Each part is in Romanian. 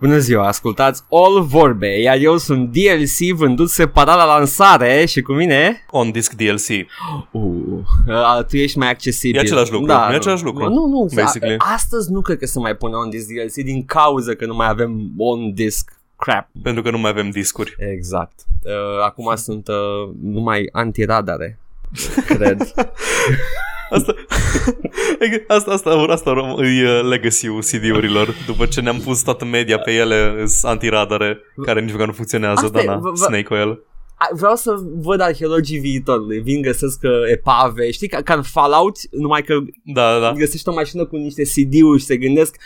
Bună ziua, ascultați All Vorbe, iar eu sunt DLC vândut separat la lansare și cu mine... On disc DLC. Tu ești mai accesibil. E același lucru, da, nu. Basically. Astăzi nu cred că se mai pune on disc DLC din cauza că nu mai avem on disc crap. Pentru că nu mai avem discuri. Exact. Acum sunt numai antiradare, cred. Asta e legacy-ul CD-urilor. După ce ne-am pus toată media pe ele, sunt antiradare care nici măcar nu funcționează, dar snake oil. Vreau să văd arheologii viitorului. Vin, găsesc epave. Știi, ca în Fallout, numai că da. Găsești o mașină cu niște CD-uri și se gândesc,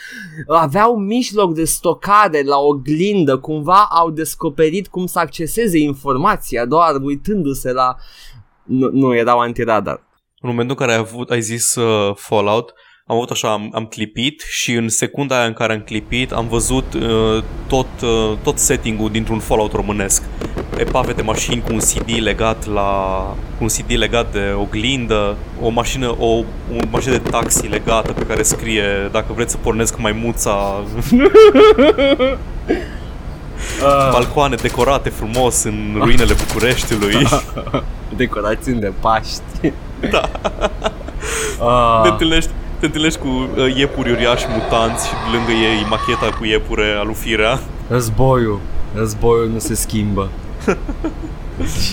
aveau mijloc de stocare la oglindă. Cumva au descoperit cum să acceseze informația doar uitându-se la... Nu, erau antiradar. În momentul în care ai zis Fallout, am avut așa, am clipit și în secunda aia în care am clipit am văzut tot setting-ul dintr-un Fallout românesc. Epave de mașini cu un CD legat de oglindă, o mașină de taxi legată pe care scrie dacă vreți să pornesc maimuța. Balcoane decorate frumos în ruinele Bucureștiului. Decorațiuni de Paști. Da. Te întâlnești cu iepuri uriași mutanți și lângă ei macheta cu iepure a lui Firea. Războiul nu se schimbă.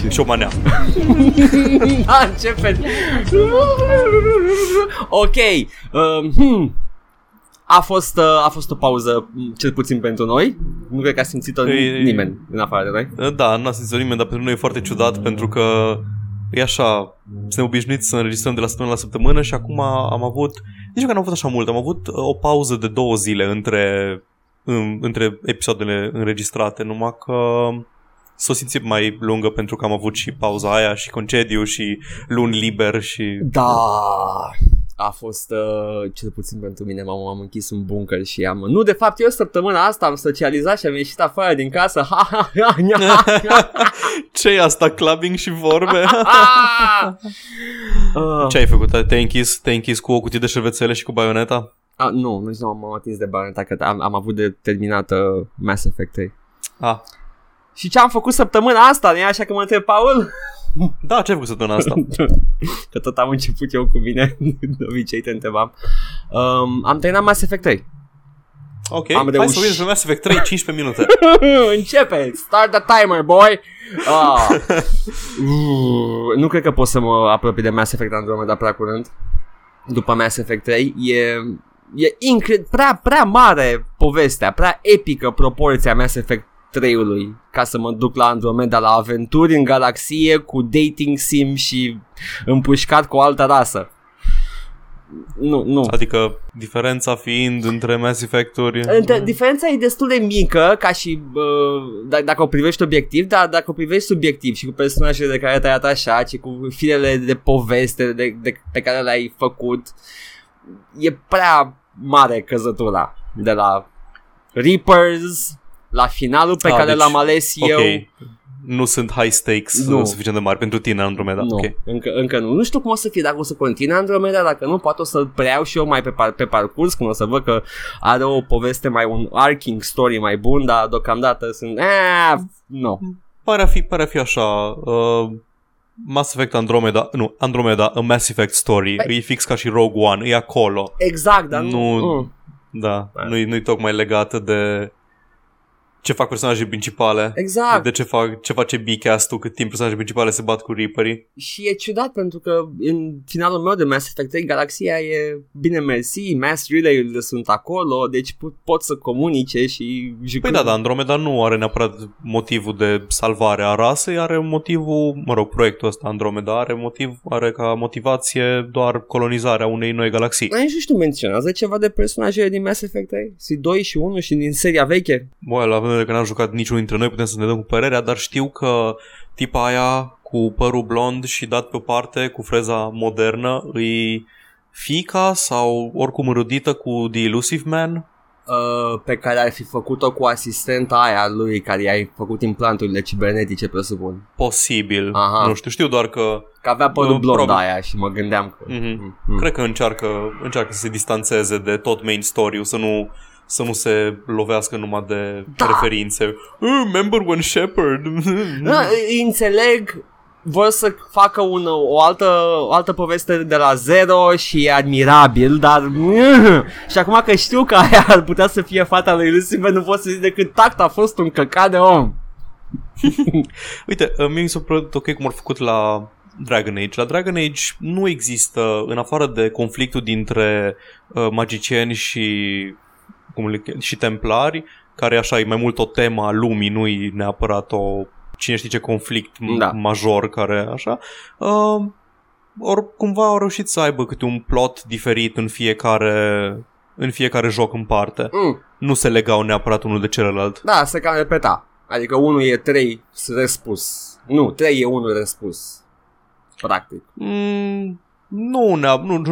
Și o manea. Da, începe. Ok. A fost o pauză, cel puțin pentru noi. Nu cred că a simțit-o nimeni în afară de noi. Da, n-a simțit-o nimeni, dar pentru noi e foarte ciudat, pentru că e așa, suntem obișnuiți să înregistrăm de la săptămână la săptămână și acum am avut, nici că n-am avut așa mult, am avut o pauză de 2 zile între episoadele înregistrate, numai că s-o simțit mai lungă pentru că am avut și pauza aia și concediu și luni liber și... Da... A fost, cel puțin pentru mine, m-am închis în bunker și nu, de fapt, eu săptămâna asta am socializat și am ieșit afară din casă. Ce-i asta? Clubbing și vorbe? Ce ai făcut? Te-ai închis cu o cutie de șervețele și cu baioneta? Nu, nu m-am atins de baioneta, că am avut de terminat Mass Effect 3. Și ce am făcut săptămâna asta? Nu e așa că mă întreb, Paul? Da, ce ai făcut săptămâna asta? Că tot am început eu cu mine. De obicei te întrebam. Am terminat Mass Effect 3. Ok, hai să vedem Mass Effect 3, 15 minute. Începe, start the timer, boy. Nu cred că pot să mă apropii de Mass Effect Andromeda prea curând. După Mass Effect 3 e incredibil, prea mare povestea, prea epică proporția Mass Effect 3-ului, ca să mă duc la Andromeda, la aventuri în galaxie cu dating sim și împușcat cu o altă rasă. Nu. Adică diferența fiind între Mass Effect-uri... Diferența e destul de mică, ca și dacă o privești obiectiv, dar dacă o privești subjectiv și cu personajele de care te-ai atașat și cu firele de poveste pe care le-ai făcut, e prea mare căzătura de la Reapers... La finalul pe care l-am ales eu. Okay. Nu sunt high stakes suficient de mari pentru tine, Andromeda. Nu, okay. Încă nu. Nu știu cum o să fie, dacă o să continue Andromeda, dacă nu, poate o să-l preiau și eu mai pe parcurs, când o să văd că are o poveste mai, un arcing story mai bun, dar deocamdată sunt... Nu. Pare a fi așa... Mass Effect Andromeda, nu, Andromeda, a Mass Effect story, e fix ca și Rogue One, e acolo. Exact, dar nu... Da, nu-i tocmai legată de... Ce fac personajele principale. Exact. De ce face B-cast-ul cât timp personajele principale se bat cu Reaperii. Și e ciudat pentru că în finalul meu de Mass Effect 3 galaxia e bine mersi, Mass Relay-urile sunt acolo, deci pot să comunice și jucând. Păi da, Andromeda nu are neapărat motivul de salvare a rasei, are motivul, proiectul ăsta Andromeda are ca motivație doar colonizarea unei noi galaxii. Ai și tu menționează ceva de personajele din Mass Effect 3? Si 2 și 1 și din seria veche? Bă, că n-am jucat niciunul dintre noi, putem să ne dăm cu părerea, dar știu că tipa aia cu părul blond și dat pe parte cu freza modernă îi fiica sau oricum înrudită cu The Elusive Man? Pe care ar fi făcut-o cu asistenta aia lui care i-a făcut implanturile cibernetice, presupun. Posibil. Aha. Nu știu doar că avea părul blond aia și mă gândeam că... Cred că încearcă să se distanțeze de tot main story-ul, să nu... să nu se lovească numai de referințe. Remember when Shepard... Da, înțeleg... Vor să facă o altă poveste de la zero și e admirabil, dar... Și acum că știu că aia ar putea să fie fata lui Lucifer, nu pot să zic decât tact, a fost un căcat de om. Uite, mie mi s-a părut ok cum au făcut la Dragon Age. La Dragon Age nu există, în afară de conflictul dintre magicieni și templari, care așa e mai mult o temă a lumii, nu-i neapărat o... cine știe ce conflict major care așa, cumva au reușit să aibă câte un plot diferit în fiecare joc în parte. Nu se legau neapărat unul de celălalt. Da, se cam repeta. Adică unul e 3 răspus. Nu, 3 e unul răspus. Practic. Nu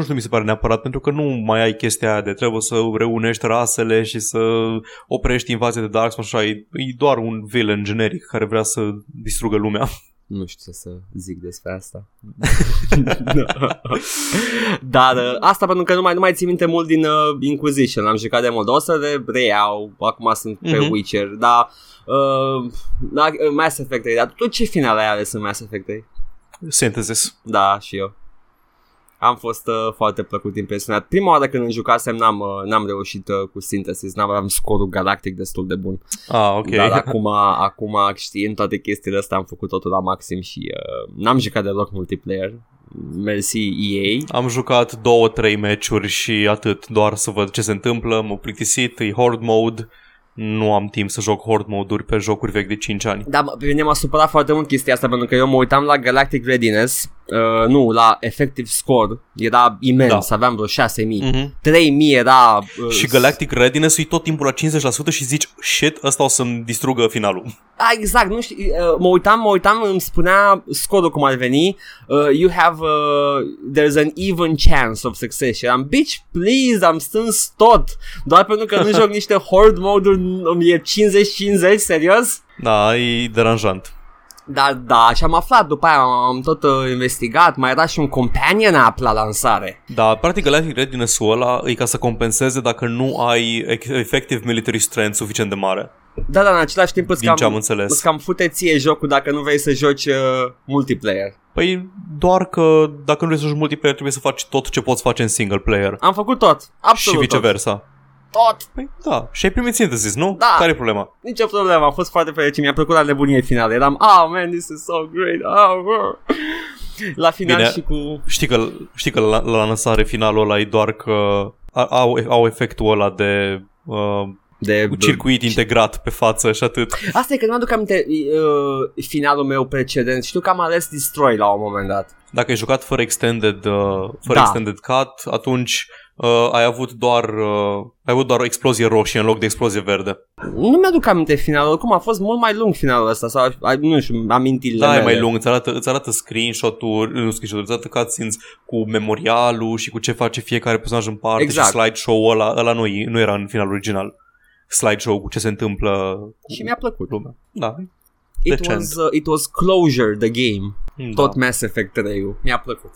știu, mi se pare neapărat, pentru că nu mai ai chestia aia de trebuie să reunești rasele și să oprești invazia de Dark, așa, e doar un villain generic care vrea să distrugă lumea. Nu știu ce să zic despre asta. Dar asta pentru că nu mai țin minte mult din Inquisition, l-am jucat de mult, dar o să reiau, acum sunt pe Witcher, dar Mass Effect 3, dar tot ce final ai ales în Mass Effect 3? Synthesis. Da, și eu. Am fost foarte plăcut impresionat. Prima oară când îmi jucasem n-am reușit cu Synthesis, n-am scorul galactic destul de bun. Ah, ok. Dar acum știind toate chestiile astea, am făcut totul la maxim și n-am jucat deloc multiplayer. Mersi EA. Am jucat 2-3 meciuri și atât, doar să văd ce se întâmplă, m-am plictisit, e horde mode. Nu am timp să joc horde mode-uri pe jocuri vechi de 5 ani. Da, pe mine m-a supărat foarte mult chestia asta, pentru că eu mă uitam la Galactic Readiness, la Effective Score, era imens, aveam vreo 6.000, 3.000 era... și Galactic Readiness-ul e tot timpul la 50% și zici, shit, ăsta o să-mi distrugă finalul. Da, exact, nu știu, mă uitam, îmi spunea scorul cum ar veni, you have, there's an even chance of success. Și eram, bitch, please, am stâns tot, doar pentru că nu joc niște horde mode-uri. E 50-50, serios? Da, e deranjant. Da, și am aflat, după aia am tot investigat, mai era și un companion app la lansare. Da, practic Galactic Readiness-ul ăla e ca să compenseze dacă nu ai effective military strength suficient de mare. Da, dar în același timp îți cam fute ție jocul dacă nu vrei să joci multiplayer. Păi doar că dacă nu vrei să joci multiplayer trebuie să faci tot ce poți face în single player. Am făcut tot, absolut. Și viceversa. Tot. Păi, da, și ai primit Synthesis, nu? Da. Care e problema? Nici o problemă, am fost foarte fericit, mi-a plăcut la nebunie finală. Eram, oh man, this is so great. La final. Bine, și cu... Știi că la lansare finalul ăla e doar că au efectul ăla de... cu circuit integrat pe față și atât. Asta e că nu mă duc aminte finalul meu precedent. Știu că am ales Destroy la un moment dat. Dacă ai jucat fără extended cut, atunci ai avut doar o explozie roșie în loc de explozie verde. Nu mi-aduc aminte finalul, oricum a fost mult mai lung finalul ăsta, sau nu știu, amintirile mele. Da, e mai lung, îți arată screenshot-uri, nu screenshot-uri, îți arată cutscenes cu memorialul și cu ce face fiecare personaj în parte. Exact. Și slideshow-ul ăla nu era în finalul original. Slideshow cu ce se întâmplă cu... Și mi-a plăcut lumea. Da. It was closure the game. Da. Tot Mass Effect 3-ul. Mi-a plăcut.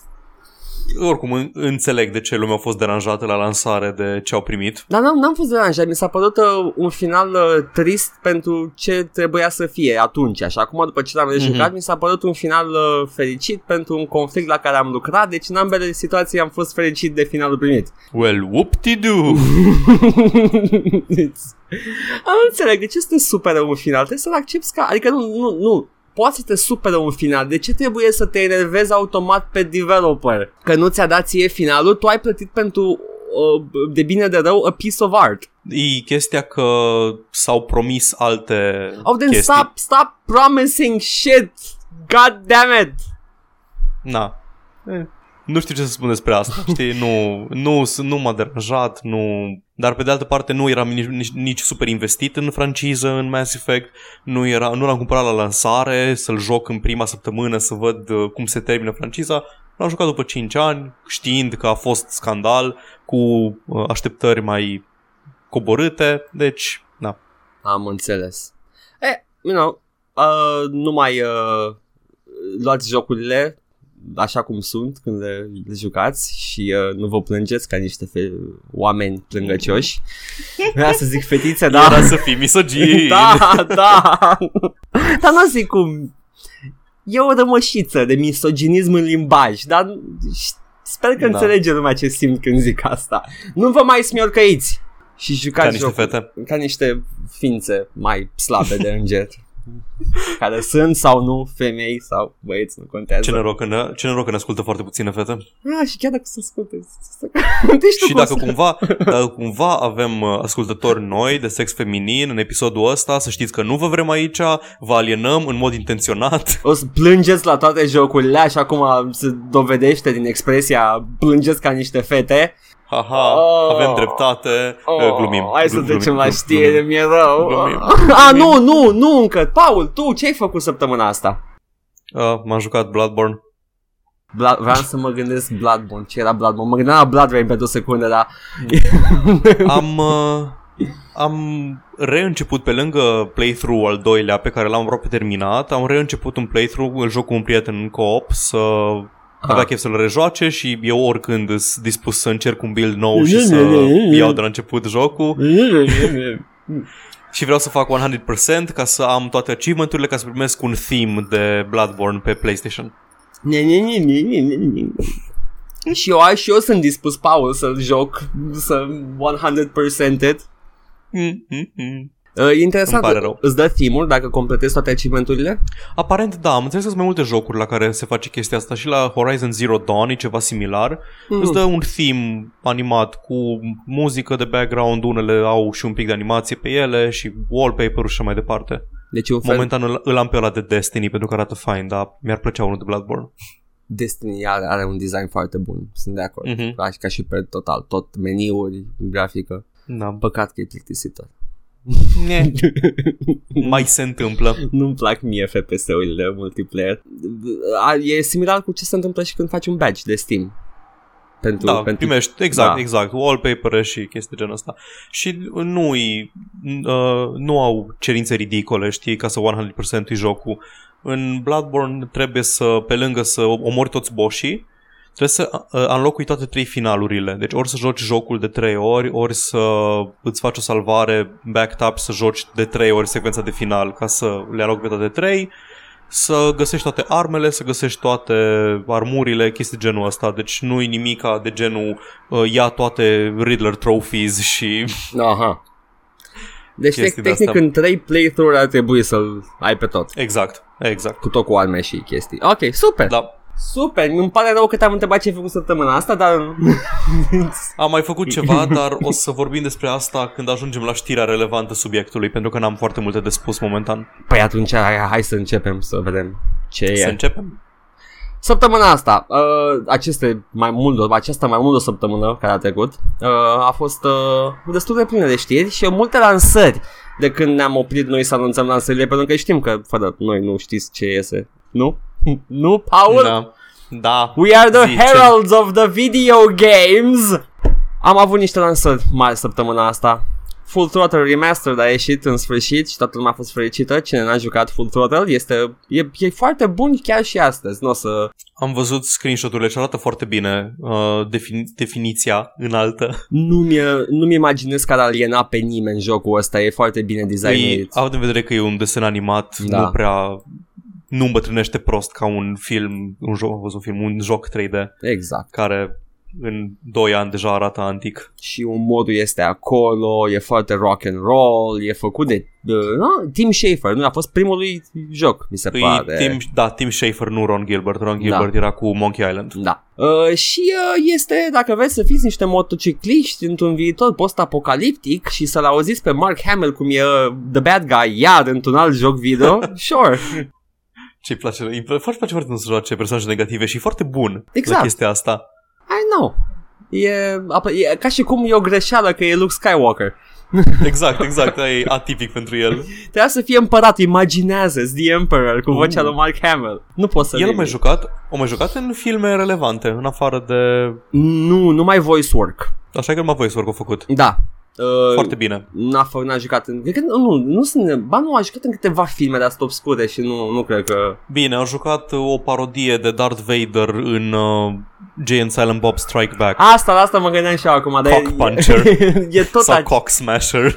Oricum, înțeleg de ce lumea a fost deranjată la lansare de ce au primit. Dar n-am fost deranjat, mi s-a părut un final trist pentru ce trebuia să fie atunci. Așa, acum după ce l-am rejucat, mi s-a părut un final fericit pentru un conflict la care am lucrat. Deci în ambele situații am fost fericit de finalul primit. Well, whoop-de-doo. Am înțeleg, de ce să te supere un final? Trebuie să-l accepti ca... Adică nu. Poate să te supere un final. De ce trebuie să te enervezi automat pe developer? Că nu ți-a dat ție finalul, tu ai plătit pentru, de bine de rău, a piece of art. E chestia că s-au promis alte chestii. Stop promising shit! God damn it! Na. Nu știu ce să spun despre asta. Știi? Nu m-a deranjat, nu... Dar pe de altă parte nu eram nici super investit în franciză, în Mass Effect, nu l-am cumpărat la lansare, să-l joc în prima săptămână să văd cum se termină franciza. L-am jucat după 5 ani, știind că a fost scandal, cu așteptări mai coborâte, deci, da. Am înțeles. Nu mai luați jocurile așa cum sunt când le jucați și nu vă plângeți ca niște oameni plângăcioși. Vreau să zic fetițe, da. Era să fii misogin. Da, da. Dar nu zic cum. E o rămășiță de misoginism în limbaj, dar sper că înțelege lumea ce simt când zic asta. Nu vă mai smiorcăiți și jucați jocul ca niște ființe mai slabe de înger. Care sunt sau nu femei sau băieți, nu contează. Ce noroc că ne ascultă foarte puțină fete. Ah, și chiar dacă se ascultă. Și dacă cumva avem ascultători noi de sex feminin în episodul ăsta, să știți că nu vă vrem aici, vă alienăm în mod intenționat. O să plângeți la toate jocurile, așa cum se dovedește din expresia plângeți ca niște fete. Aha, oh, avem dreptate, glumim. Hai să trecem la știri, mi-e rău. Nu încă. Paul, tu ce-ai făcut săptămâna asta? M-am jucat Bloodborne. Vreau să mă gândesc Bloodborne, ce era Bloodborne? Mă gândeam la Bloodrain pentru o secundă, dar... Am reînceput, pe lângă playthrough al doilea pe care l-am aproape terminat, am reînceput un playthrough, îl joc cu un prieten în co-op, să... avea chef să-l rejoace și eu oricând sunt dispus să încerc un build nou și să iau de la început jocul. Și vreau să fac 100% ca să am toate achievement-urile, ca să primesc un theme de Bloodborne pe PlayStation. Și eu sunt dispus, Paul, să-l joc, să 100%-ed. Interesant, îți dă theme-ul dacă completezi toate achievement-urile? Aparent da, am înțeles că sunt mai multe jocuri la care se face chestia asta. Și la Horizon Zero Dawn e ceva similar. Îți dă un theme animat cu muzică de background, unele au și un pic de animație pe ele și wallpaper-uri și așa mai departe. Deci momentan îl am pe ăla de Destiny pentru că arată fain, dar mi-ar plăcea unul de Bloodborne. Destiny are un design foarte bun, sunt de acord, ca și pe total, tot meniuri, grafică. Păcat că e plictisitor. Mai se întâmplă. Nu-mi plac mie FPS-urile multiplayer. E similar cu ce se întâmplă și când faci un badge de Steam pentru... primești, exact, wallpaper și chestii genul ăsta. Și nu au cerințe ridicole, știi, ca să 100%-i jocul. În Bloodborne trebuie să, pe lângă să omori toți boșii, trebuie să înlocui toate trei finalurile. Deci ori să joci jocul de 3 ori, ori să îți faci o salvare backtap să joci de 3 ori secvența de final ca să le aloc pe toate 3, să găsești toate armele, să găsești toate armurile, chestii genul ăsta. Deci nu-i nimica de genul ia toate Riddler trophies și... Aha. Deci tehnic în 3 playthrough ar trebui să-l ai pe tot. Exact. Cu tot cu arme și chestii. Ok, super! Da. Super, îmi pare rău că te-am întrebat ce ai făcut săptămâna asta, dar... Am mai făcut ceva, dar o să vorbim despre asta când ajungem la știrea relevantă subiectului, pentru că n-am foarte multe de spus momentan. Păi atunci hai să începem să vedem ce e. Să începem? Săptămâna asta, aceasta mai mult o săptămână care a trecut, a fost destul de plină de știri și multe lansări de când ne-am oprit noi să anunțăm lansările, pentru că știm că fără noi nu știți ce iese, nu? Nu, Paul? Da. We are the heralds of the video games. Am avut niște lansări mari săptămâna asta. Full Throttle Remastered a ieșit în sfârșit și toată lumea a fost fericită. Cine n-a jucat Full Throttle e foarte bun chiar și astăzi. Am văzut screenshot-urile și arată foarte bine, definiția înaltă. Nu-mi imaginez că ar aliena pe nimeni jocul ăsta, e foarte bine designuit. Având în vedere că e un desen animat, nu îmbătrânește prost ca un film, un joc 3D. Exact. Care în 2 ani deja arată antic. Și umorul este acolo, e foarte rock and roll, e făcut de Tim Schafer, nu a fost primul lui joc, mi se pare. Tim Schafer, nu Ron Gilbert. Ron Gilbert era cu Monkey Island. Da. Și este, dacă vreți să fiți niște motocicliști într-un viitor post-apocaliptic și să-l auziți pe Mark Hamill cum e the bad guy iar într-un alt joc video, sure. Ce-i place, îi place foarte mult să joace personaje negative și e foarte bun la chestia asta. I know. E ca și cum e o greșeală că e Luke Skywalker. Exact, e atipic pentru el. Trebuia să fie împărat, imaginează-ți The Emperor cu vocea lui Mark Hamill. Nu pot să O mai jucat în filme relevante, în afară de... Nu mai voice work. Așa că numai voice work a făcut. Da. Foarte bine. N-a jucat în... Cred că nu sunt... Ba nu, a jucat în câteva filme de astea obscure și nu cred că... Bine, a jucat o parodie de Darth Vader în Jay and Silent Bob Strike Back. Asta mă gândeam și eu acum. Cock Puncher. E tot sau Cock Smasher.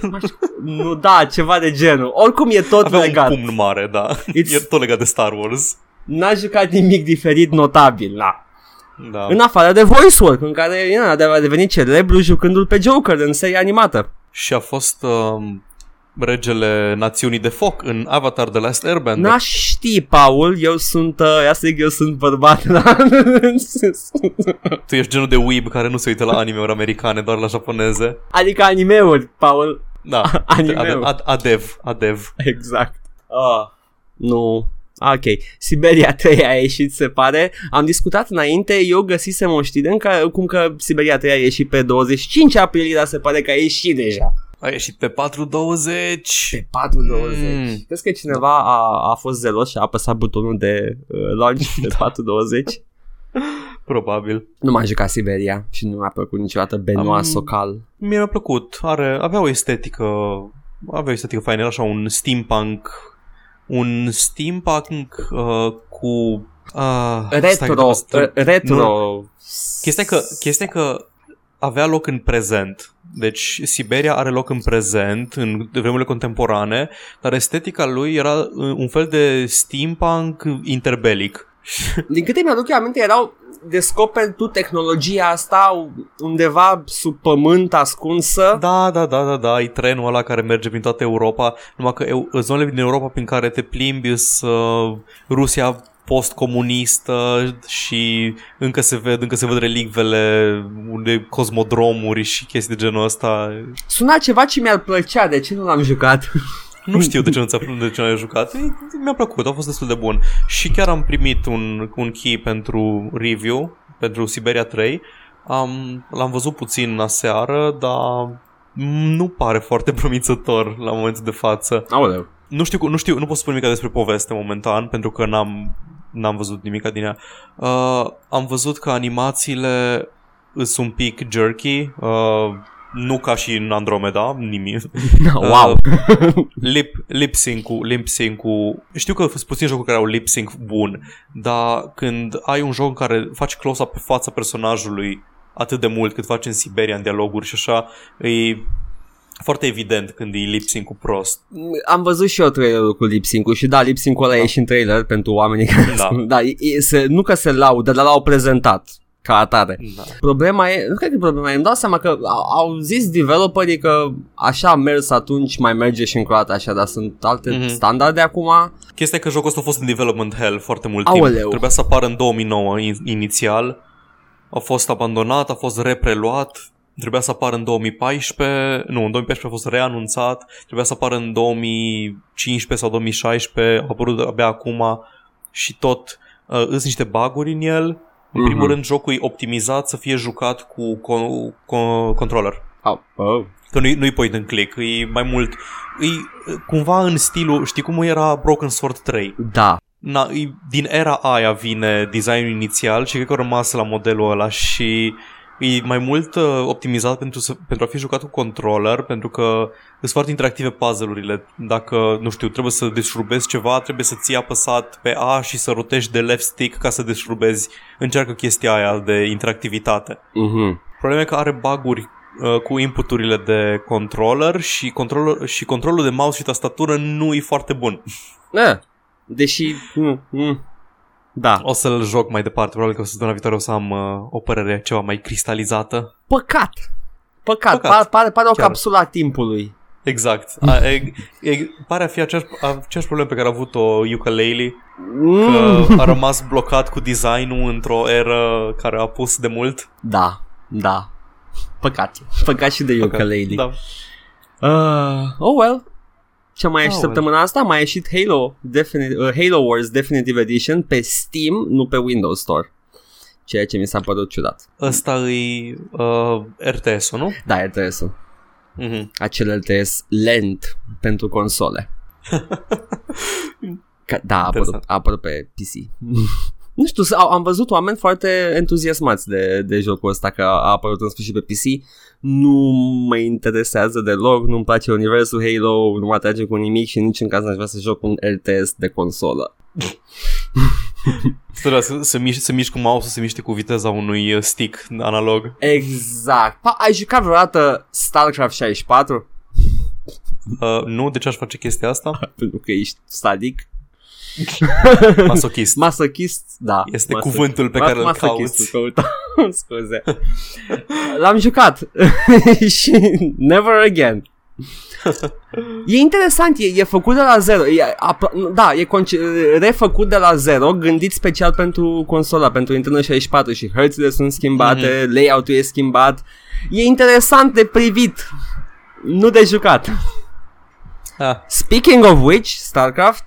Nu, da, ceva de genul. Oricum e tot avea legat. Avea un pumn mare, da. E tot legat de Star Wars. N-a jucat nimic diferit notabil, da. Da. În afară de voice work, în care a devenit celebru jucându-l pe Joker în serie animată. Și a fost regele Națiunii de Foc în Avatar The Last Airbender. N-aș ști, Paul, eu sunt bărbat, da? Tu ești genul de weeb care nu se uită la anime-uri americane, doar la japoneze. Adică anime-uri, Paul. Da, anime-uri. Adev. Exact. Nu... Ok, Siberia 3 a ieșit, se pare. Am discutat înainte, eu găsisem o știre cum că Siberia 3 a ieșit pe 25 aprilie, dar se pare că a ieșit deja. A ieșit pe 4.20. Pe 4.20. Crezi că cineva a fost zelos și a apăsat butonul de launch pe 4.20? Probabil. Nu m-a jucat Siberia și nu mi-a plăcut niciodată Benoit Sokal. Mi-a plăcut, avea o estetică. Avea o estetică faină, era așa un steampunk. Un steampunk cu... retro. Chestia că avea loc în prezent. Deci Siberia are loc în prezent, în vremurile contemporane, dar estetica lui era un fel de steampunk interbelic. Din câte mi-aduc eu aminte, erau descoperi tu tehnologia asta undeva sub pământ ascunsă. Da, e trenul ăla care merge prin toată Europa, numai că zonele din Europa prin care te plimbi sunt Rusia postcomunistă și încă se văd relicvele unde cosmodromuri și chestii de genul ăsta. Suna ceva ce mi-ar plăcea, de ce nu l-am jucat? Nu știu de ce n-ai jucat. Mi-a plăcut, a fost destul de bun. Și chiar am primit un key pentru review, pentru Siberia 3. L-am văzut puțin aseară, dar nu pare foarte promițător la momentul de față. Aoleu. Nu știu, nu pot spune nimic despre poveste momentan, pentru că n-am văzut nimic din ea. Am văzut că animațiile sunt un pic jerky, nu ca și în Andromeda, nimic. Wow. Lip sync-ul. Știu că sunt puțini jocuri care au lip sync bun, dar când ai un joc în care faci close-up pe fața personajului atât de mult cât faci în Siberia, în dialoguri și așa, e foarte evident când e lip sync-ul prost. Am văzut și eu trailerul cu lip sync-ul și da, lip sync-ul ăla e și în trailer pentru oamenii care spun. Da, nu că se laudă, dar l-au prezentat ca atare. Da. Problema e, nu cred că problema e, îmi dau seama că au zis developerii că așa a mers atunci, mai merge și în Croatia așa, dar sunt alte standarde acum. Chestia e că jocul ăsta a fost în development hell foarte mult timp. Trebuia să apară în 2009 inițial, a fost abandonat, a fost repreluat, trebuia să apară în 2014, nu, în 2014 a fost reanunțat, trebuia să apară în 2015 sau 2016, a apărut abia acum și tot sunt niște bug-uri în el. În primul rând, jocul e optimizat să fie jucat cu controller. Oh. Că nu-i point and click, e mai mult... E cumva în stilul... Știi cum era Broken Sword 3? Da. Din era aia vine designul inițial și cred că a rămas la modelul ăla și... E mai mult optimizat pentru a fi jucat cu controller, pentru că sunt foarte interactive puzzle-urile. Dacă, nu știu, trebuie să desrubezi ceva, trebuie să ții apăsat pe A și să rotești de left stick ca să desrubezi. Încearcă chestia aia de interactivitate. Problema e că are bug-uri cu inputurile de controller și controlul de mouse și tastatură nu e foarte bun. Deși... Da. O să-l joc mai departe, probabil că săptămâna viitoare o să am o părere ceva mai cristalizată. Păcat. Pare o capsulă a timpului. Exact. Pare a fi aceeași problemă pe care a avut-o Ukulele, că a rămas blocat cu design-ul într-o eră care a pus de mult. Da. Păcat și de Ukulele. Da. Oh well. Ce mai ieșit săptămâna asta? Mai ieșit Halo Wars Definitive Edition pe Steam, nu pe Windows Store. Ceea ce mi s-a părut ciudat. Ăsta e RTS-ul, nu? Da, RTS-ul. Acel RTS lent pentru console. Da, a apărut pe PC. nu știu, am văzut oameni foarte entuziasmați de jocul ăsta că a apărut în sfârșit pe PC. Nu mă interesează deloc, nu-mi place universul Halo, nu mă atrage cu nimic și nici în caz n-aș vrea să joc un RTS de consolă. Să miști cu mouse-ul, să miști cu viteza unui stick analog. Exact. Ai jucat vreodată StarCraft 64? Nu, de ce aș face chestia asta? Pentru că ești sadic. Masochist. Masochist, da. Este masochist. Cuvântul pe care îl cauți. Scuze. L-am jucat și never again. E interesant, e făcut de la zero. Refăcut de la zero, gândit special pentru consola, pentru Nintendo 64. Și hărțile sunt schimbate, layout-ul e schimbat. E interesant de privit, nu de jucat. Speaking of which, StarCraft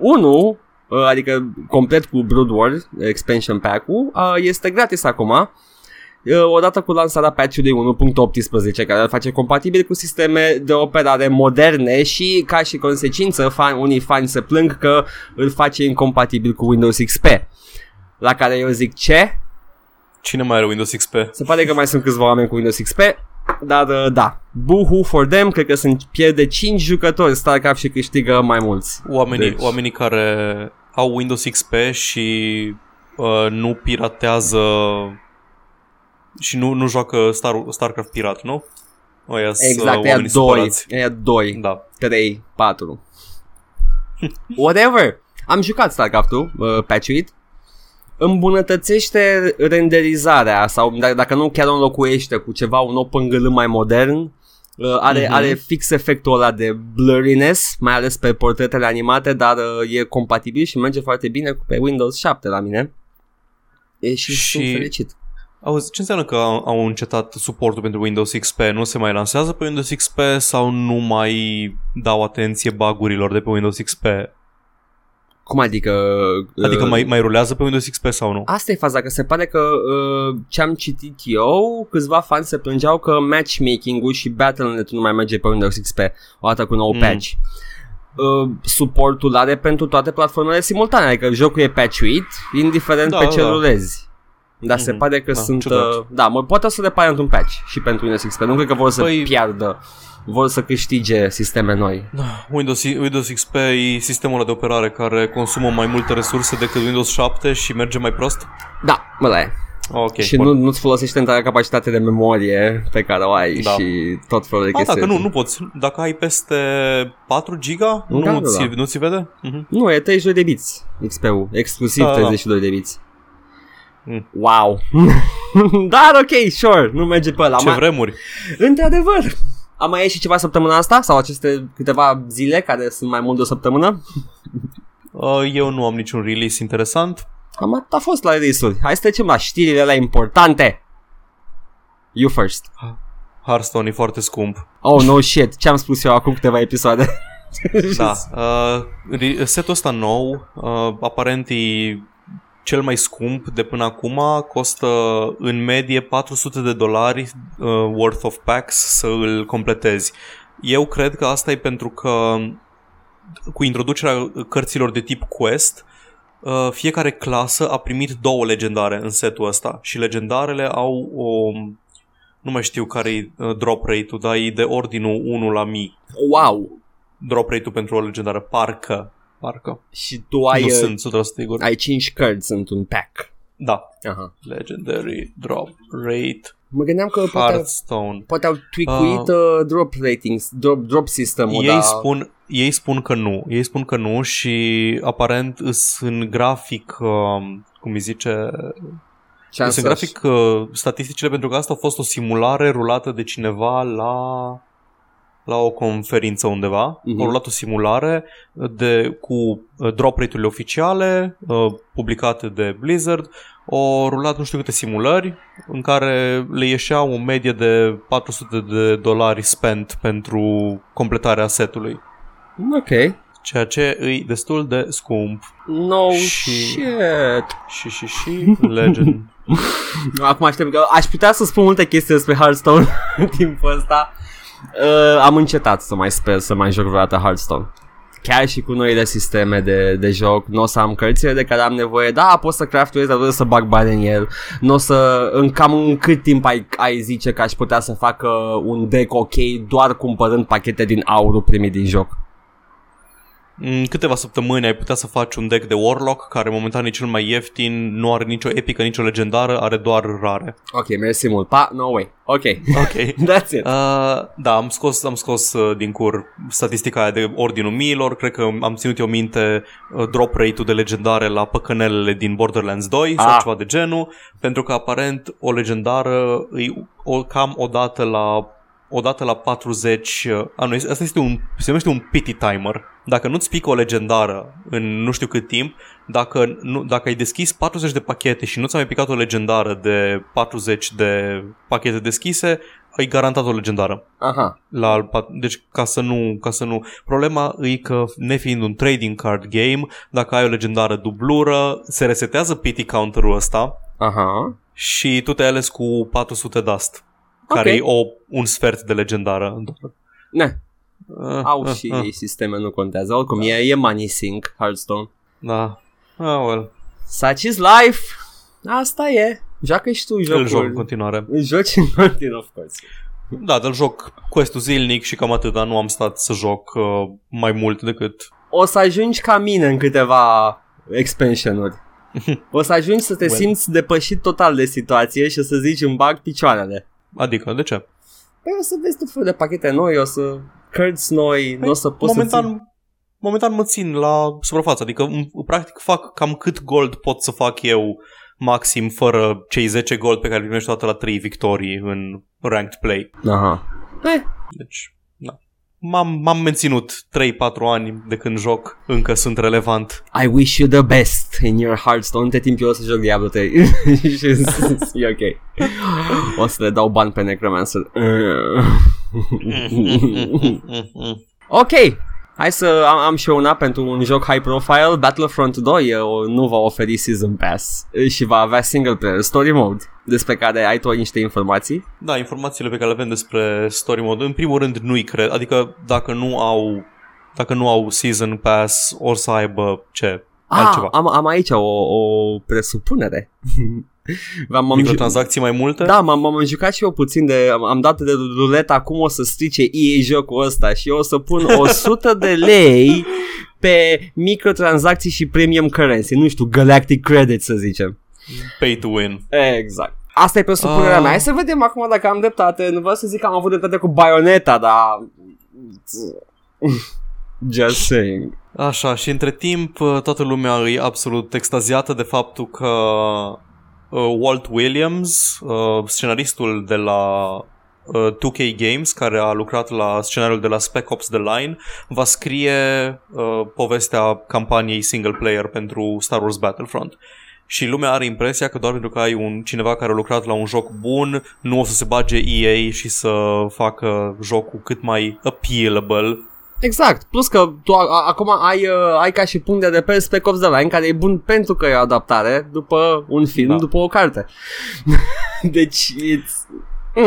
1, adică complet cu Brood War Expansion Pack-ul, este gratis acum, odată cu lansarea patch-ului 1.18, care îl face compatibil cu sisteme de operare moderne și, ca și consecință, unii fani se plâng că îl face incompatibil cu Windows XP. La care eu zic, ce? Cine mai are Windows XP? Se pare că mai sunt câțiva oameni cu Windows XP, dar da, boohoo for them, cred că pierde 5 jucători StarCraft și câștigă mai mulți. Oamenii care au Windows XP și nu piratează și nu joacă StarCraft pirat, nu? Exact, aia 2, da. 3, 4. Whatever. Am jucat StarCraft-ul, patch-uit. Îmbunătățește renderizarea sau dacă nu chiar o înlocuiește cu ceva, un OpenGL mai modern. Are fix efectul ăla de blurriness, mai ales pe portretele animate, dar e compatibil și merge foarte bine pe Windows 7 la mine. Și sunt fericit. Auzi, ce înseamnă că au încetat suportul pentru Windows XP? Nu se mai lansează pe Windows XP sau nu mai dau atenție bug-urilor de pe Windows XP? Cum adică? Adică mai rulează pe Windows XP sau nu? Asta e faza, că se pare că ce am citit eu, câțiva fani se plângeau că matchmaking-ul și Battle.net nu mai merge pe Windows XP odată cu nou patch. Suportul are pentru toate platformele simultane, adică jocul e patch-uit, indiferent pe ce rulezi. Dar se pare că sunt... poate să repare într-un patch și pentru Windows XP. Nu cred că vor să piardă. Vor să câștige sisteme noi. Windows XP e sistemul ăla de operare care consumă mai multe resurse decât Windows 7 și merge mai prost? Da, ăla e. Okay, și nu-ți folosește întreaga capacitate de memorie pe care o ai și tot felul de chestii. Dacă nu poți. Dacă ai peste 4 giga, nu ți vede? Uh-huh. Nu, e 32 de biți XP-ul, exclusiv 32 de biți. Wow. Dar ok, sure, nu merge pe ăla. Ce vremuri. Într-adevăr. A mai ieșit ceva săptămâna asta? Sau aceste câteva zile care sunt mai mult de o săptămână? Eu nu am niciun release interesant. A fost la release-uri. Hai să trecem la știrile alea importante. You first. Hearthstone e foarte scump. Oh, no shit. Ce-am spus eu acum câteva episoade? Da. Setul ăsta nou, aparent e cel mai scump de până acum, costă în medie $400 worth of packs să îl completezi. Eu cred că asta e pentru că cu introducerea cărților de tip quest, fiecare clasă a primit 2 legendare în setul ăsta și legendarele au o... nu mai știu care e drop rate-ul, dar e de ordinul 1 la 1000. Wow! Drop rate-ul pentru o legendară, parcă. Și tu ai, ai 5 cărți într-un pack. Da. Aha. Legendary drop rate. Mă gândeam că poate au tweakuit drop ratings, drop system-ul. Ei spun că nu. Ei spun că nu și aparent sunt grafic, cum îi zice, sunt grafic statisticile, pentru că asta a fost o simulare rulată de cineva la o conferință undeva, au luat o simulare cu drop rate-urile oficiale publicate de Blizzard, au rulat nu știu câte simulări în care le ieșea o medie de $400 spent pentru completarea setului. Ok. Ceea ce e destul de scump. No shit. Și legend. Acum aștept că aș putea să spun multe chestii despre Hearthstone în timpul ăsta. Am încetat să mai sper să mai joc vreodată Hearthstone. chiar și cu noile sisteme de joc, nu o să am cărțile de care am nevoie. Da, pot să craftuiesc, dar trebuie să bag bani în el. Nu o să, în cam în cât timp ai zice că aș putea să facă un deck ok doar cumpărând pachete din aurul primit din joc? În câteva săptămâni ai putea să faci un deck de Warlock, care momentan e cel mai ieftin, nu are nicio epică, nicio legendară, are doar rare. Ok, mersi mult. Pa, no way. Ok. That's it. Da, am scos din cur statistica aia de ordinul miilor. Cred că am ținut eu minte drop rate-ul de legendare la păcănelele din Borderlands 2 sau ceva de genul, pentru că aparent o legendară e cam odată la 40 anul. Asta este se numește un pity timer. Dacă nu-ți pică o legendară în nu știu cât timp, dacă ai deschis 40 de pachete și nu ți-a mai picat o legendară de 40 de pachete deschise, ai garantat o legendară. Aha. Deci ca să nu. Problema e că, nefiind un trading card game, dacă ai o legendară dublură, se resetează pity counter-ul ăsta. Aha. Și tu te-ai ales cu 400 dust. Care e un sfert de legendară. Ne. Au și sisteme, nu contează. Oricum, e money sink, Hearthstone. Da. Well. Such is life. Asta e. Joacă și tu jocul. Îl joc în continuare. Îl joci în continuare, of course. Da, dar joc quest-ul zilnic și cam atât, dar nu am stat să joc mai mult decât... O să ajungi ca mine în câteva expansion-uri. O să ajungi să te simți depășit total de situație și o să zici îmi bag picioanele. Adică, de ce? Păi o să vezi tot felul de pachete noi, o să cărți noi, nu o să poți momentan, să țin... Momentan mă țin la suprafață, adică practic fac cam cât gold pot să fac eu maxim fără cei 10 gold pe care le primești toată la 3 victorii în ranked play. Aha. Deci, da. M-am menținut 3-4 ani de când joc, încă sunt relevant. I wish you the best in your Hearthstone. Între timp eu o să joc Diablo 3. E ok. O să le dau bani pe Necromancer. Ok. Hai să am și eu una pentru un joc high profile. Battlefront 2 nu va oferi Season Pass și va avea single player story mode, despre care ai tu niște informații. Da, informațiile pe care le avem despre story mode, în primul rând nu-i cred. Adică dacă nu au Season Pass, or să aibă ce? Altceva. Am aici o presupunere. Microtransacții mai multe? Da, m-am jucat și eu puțin am dat de ruleta cum o să strice EA jocul ăsta și eu o să pun 100 de lei pe microtransacții și premium currency, nu știu, Galactic Credit să zicem. Pay to win. Exact. Asta e presupunerea mea. Hai să vedem acum dacă am dreptate. Nu vreau să zic că am avut dreptate cu Bayonetta, dar... Just saying. Așa, și între timp toată lumea e absolut extaziată de faptul că Walt Williams, scenaristul de la 2K Games, care a lucrat la scenariul de la Spec Ops The Line, va scrie povestea campaniei single player pentru Star Wars Battlefront. Și lumea are impresia că doar pentru că ai cineva care a lucrat la un joc bun, nu o să se bage EA și să facă jocul cât mai appealable. Exact, plus că tu acum ai ca și punct de pe Spec Ops The Line, care e bun pentru că e o adaptare după un film, după o carte. Deci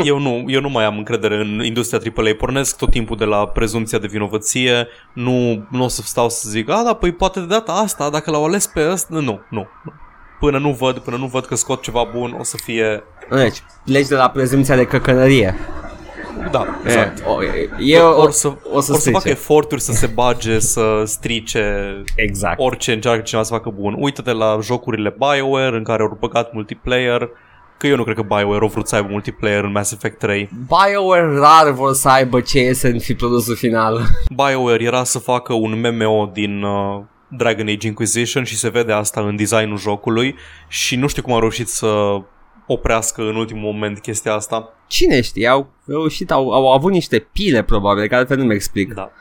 eu nu mai am încredere în industria AAA. Pornesc tot timpul de la prezumția de vinovăție. Nu o să stau să zic: "A, da, păi poate de data asta, dacă l-au ales pe ăsta." Nu. Până nu văd că scot ceva bun, o să fie... Deci, pleci de la prezumția de căcănărie. Da, exact. O să facă eforturi să se bage, să strice exact orice încearcă cineva să facă bun. Uită-te la jocurile BioWare în care au băgat multiplayer, că eu nu cred că BioWare au vrut să aibă multiplayer în Mass Effect 3. BioWare rar vor să aibă ce iese în produsul final. BioWare era să facă un MMO din Dragon Age Inquisition și se vede asta în designul jocului și nu știu cum au reușit să oprească în ultimul moment chestia asta. Cine știe, au reușit, au avut niște pile probabil, care altfel nu-mi explic. Da.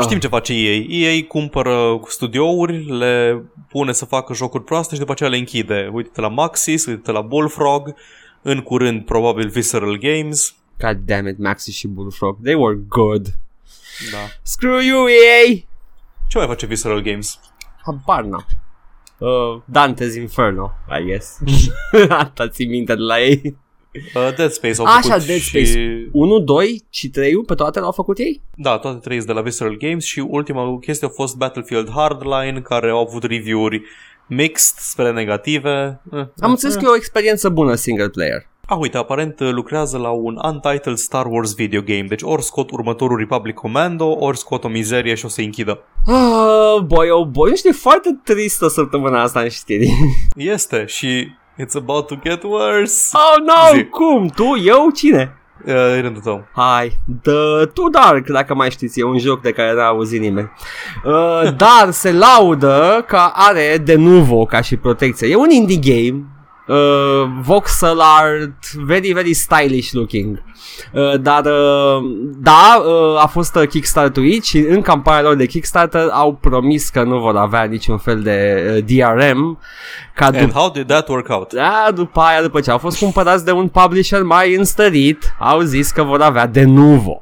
Știm ce face EA. EA cumpără studiouri, le pune să facă jocuri proaste și după aceea le închide. Uite-te la Maxis, uite-te la Bullfrog, în curând probabil Visceral Games. God damn it, Maxis și Bullfrog, they were good. Da. Screw you, EA! Ce mai face Visceral Games? Habar n-am. Dante's Inferno, I guess. Asta ții minte de la ei. Dead Space au făcut. Așa, Dead Space și... 1, 2 și 3 pe toate l-au făcut ei? Da, toate 3 de la Visceral Games și ultima chestie a fost Battlefield Hardline, care au avut review-uri mixed spre negative. Am înțeles că e o experiență bună single player. Ah, uite, aparent lucrează la un Untitled Star Wars video game. Deci ori scot următorul Republic Commando, ori scot o mizerie și o să închidă. Boy, oh boy, ești foarte tristă săptămâna asta în știri. Este și it's about to get worse. Oh, no, zi. Cum? Tu, eu, cine? E rândul tău. Hai, The Two Dark, dacă mai știți, e un joc de care n-a auzit nimeni. Dar se laudă că are de nuvo ca și protecție. E un indie game. Voxellart, very, very stylish looking. Dar a fost Kickstarter-uit și în campania lor de Kickstarter au promis că nu vor avea niciun fel de DRM. And how did that work out? Da, după ce au fost cumpărați de un publisher mai înstărit, au zis că vor avea de nuvo.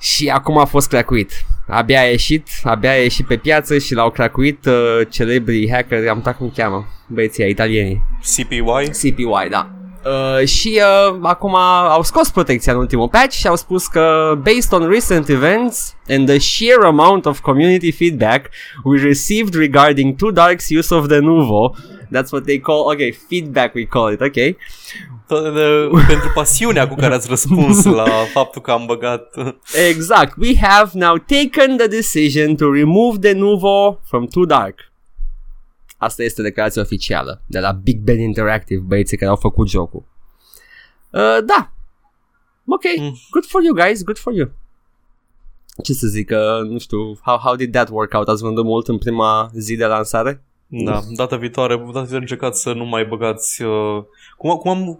Și acum a fost cracuit. Abia a ieșit pe piață și l-au cracuit celebrii hackeri, am uitat cum cheamă băieții italienii. CPY, da. Și acum au scos protecția în ultimul patch și au spus că based on recent events and the sheer amount of community feedback we received regarding Two Dark's use of the Nuvo, that's what they call, okay, feedback we call it, okay. Pentru pasiunea cu care ați răspuns la faptul că am băgat. Exact. We have now taken the decision to remove the Nuvo from Two Dark. Asta este declarația oficială de la Big Ben Interactive, băieții care au făcut jocul. Da. Ok. Good for you guys, good for you. Ce să zic, nu știu, how did that work out? Ați vândut mult în prima zi de lansare? Da, data viitoare încercați să nu mai băgați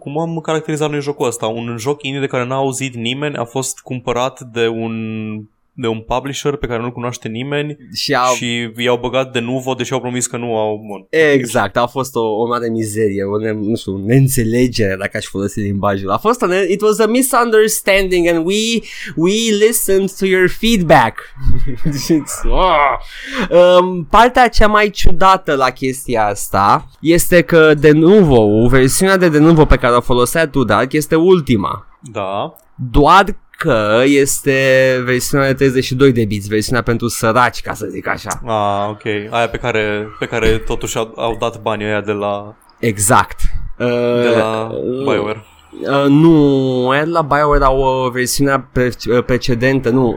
cum am caracterizat noi jocul ăsta. Un joc indie de care n-a auzit nimeni, a fost cumpărat de un publisher pe care nu-l cunoaște nimeni și i-au băgat de nuvo, deși au promis că nu au... Bun. Exact, a fost o mare mizerie, o neînțelegere, dacă aș folosi limbajul. A fost it was a misunderstanding and we listened to your feedback. Partea cea mai ciudată la chestia asta este că de nuvo, versiunea de nuvo pe care o folosea Two Dark este ultima. Da. Doar că este versiunea de 32 de biți, versiunea pentru săraci, ca să zic așa. Ah, ok. Aia pe care totuși au dat banii aia de la... Exact. De la BioWare. Nu, aia de la BioWare au versiunea precedentă, nu.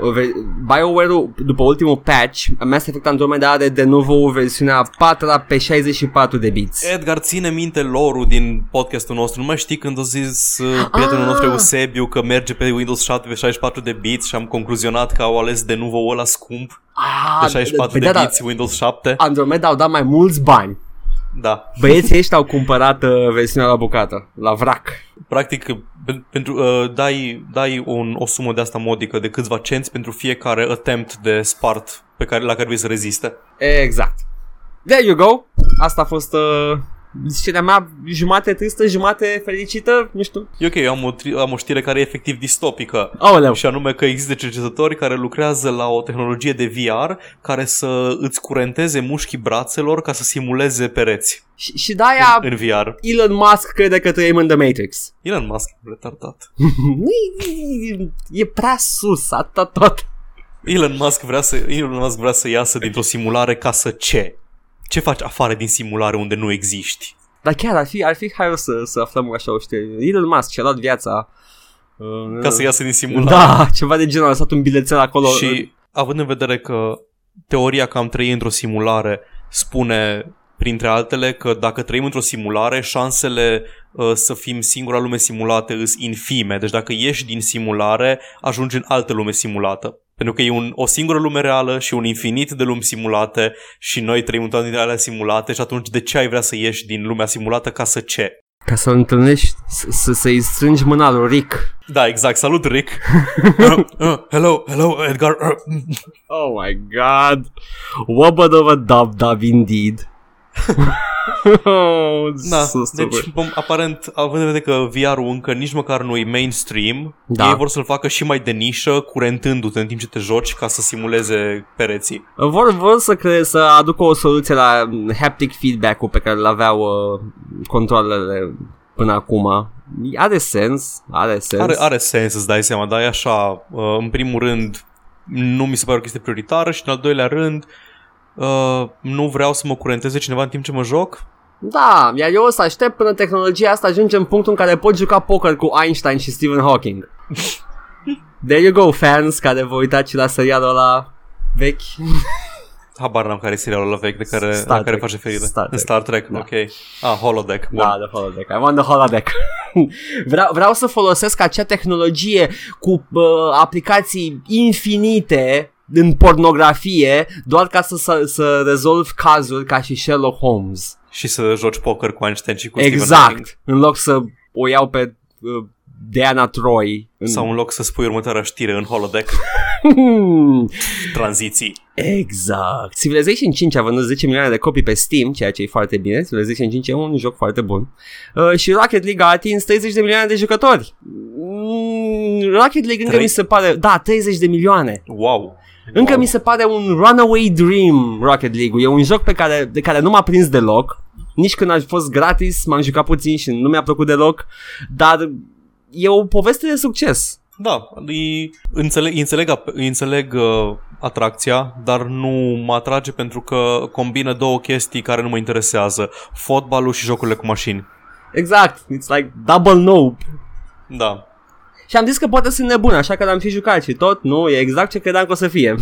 BioWare-ul, după ultimul patch, Mass Effect Andromeda are de nou versiunea 4-a pe 64 de biți. Edgar, ține minte lore-ul din podcastul nostru. Nu mai știi când a zis prietenul nostru Eusebiu că merge pe Windows 7 pe 64 de biți și am concluzionat că au ales de nou ăla scump de 64 de biți Windows 7. Andromeda au dat mai mulți bani. Da. Băieții ăștia au cumpărat versiunea la bucată, la vrac. Practic, pentru dai o sumă de asta modică de câțiva cenți pentru fiecare attempt de spart la care vrei să reziste. Exact. There you go. Asta a fost zicea mea, jumate tristă, jumate fericită, nu știu. E ok, eu am o știre care e efectiv distopică. Aoleu. Și anume că există cercetători care lucrează la o tehnologie de VR care să îți curenteze mușchii brațelor ca să simuleze pereți. Și de-aia în VR. Elon Musk crede că trăim în The Matrix. Elon Musk e retardat. E prea sus, atâta tot. Elon Musk vrea să iasă dintr-o simulare ca să ce? Ce faci afară din simulare unde nu existi? Dar chiar ar fi hai să aflăm așa o știre. Elon Musk și-a dat viața ca să iasă din simulare. Da, ceva de genul, a lăsat un bilețel acolo. Și având în vedere că teoria că am trăit într-o simulare spune, printre altele, că dacă trăim într-o simulare, șansele să fim singura lume simulată îs infime. Deci dacă ieși din simulare, ajungi în altă lume simulată. Pentru că e o singură lume reală și un infinit de lumi simulate și noi trăim într-o din alea simulate și atunci de ce ai vrea să ieși din lumea simulată ca să ce? Ca să întâlnești, să-i strângi mâna lui Rick. Da, exact. Salut, Rick. Hello, Edgar. Oh my god. Wubba-dubba-dub-dub indeed. Da, deci aparent, având în vedere că VR-ul încă nici măcar nu e mainstream, da. Ei vor să-l facă și mai de nișă, curentându-te în timp ce te joci ca să simuleze pereții. Vor să aducă o soluție la haptic feedback-ul pe care îl aveau controlele până acum Are sens, are sens. Are sens, îți dai seama, dar e așa, în primul rând, nu mi se pare o chestie prioritară și în al doilea rând, nu vreau să mă curenteze cineva în timp ce mă joc. Da, iar eu o să aștept până tehnologia asta ajunge în punctul în care pot juca poker cu Einstein și Stephen Hawking. There you go, fans, care vă uitați și la serialul ăla vechi. Habar n-am care e serialul ăla vechi de care, la care face ferire. Star Trek, da. Ok. Ah, Holodeck. Bun. Da, the Holodeck. I want the Holodeck. Vreau să folosesc acea tehnologie cu aplicații infinite în pornografie doar ca să rezolv cazuri ca și Sherlock Holmes. Și să joci poker cu Einstein și cu Stephen Hawking. Exact. În loc să o iau pe... Diana Troy sau în loc să spui următoarea știre în Holodeck. Tranziții. Exact. Civilization 5 a vândut 10 milioane de copii pe Steam, ceea ce e foarte bine. Civilization 5 e un joc foarte bun. Și Rocket League a atins 30 de milioane de jucători. Rocket League încă mi se pare... Da, 30 de milioane. Wow. Încă mi se pare un runaway dream Rocket League-ul. E un joc de care nu m-a prins deloc. Nici când a fost gratis, m-am jucat puțin și nu mi-a plăcut deloc. Dar... e o poveste de succes. Da, înțeleg atracția, dar nu mă atrage pentru că combină două chestii care nu mă interesează. Fotbalul și jocurile cu mașini. Exact, it's like double nope. Da. Și am zis că poate să-i nebun, așa că l-am fi jucat și tot, nu, e exact ce credeam că o să fie.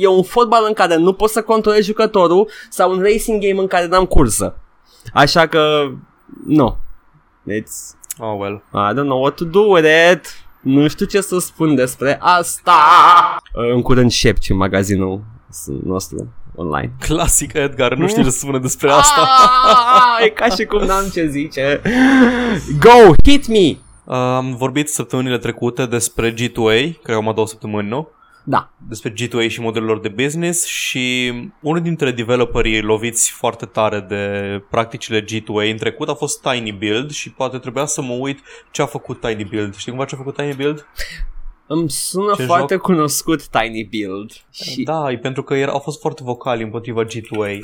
E un fotbal în care nu poți să controlezi jucătorul sau un racing game în care n-am cursă. Așa că, nu. It's... oh well, I don't know what to do with it. Nu știu ce să spun despre asta. În curând șepci în magazinul nostru online. Clasic Edgar, nu știu ce să spune despre asta. E ca și cum n-am ce zice. Go, hit me. Am vorbit săptămânile trecute despre G2A, cred că am 2 săptămâni, nu? Da. Despre G2A și modelul lor de business și unul dintre developerii loviți foarte tare de practicile G2A în trecut a fost TinyBuild și poate trebuia să mă uit ce a făcut TinyBuild. Știi cumva ce a făcut TinyBuild? Îmi sună ce foarte joc? Cunoscut TinyBuild. Și... da, e pentru că au fost foarte vocali împotriva G2A.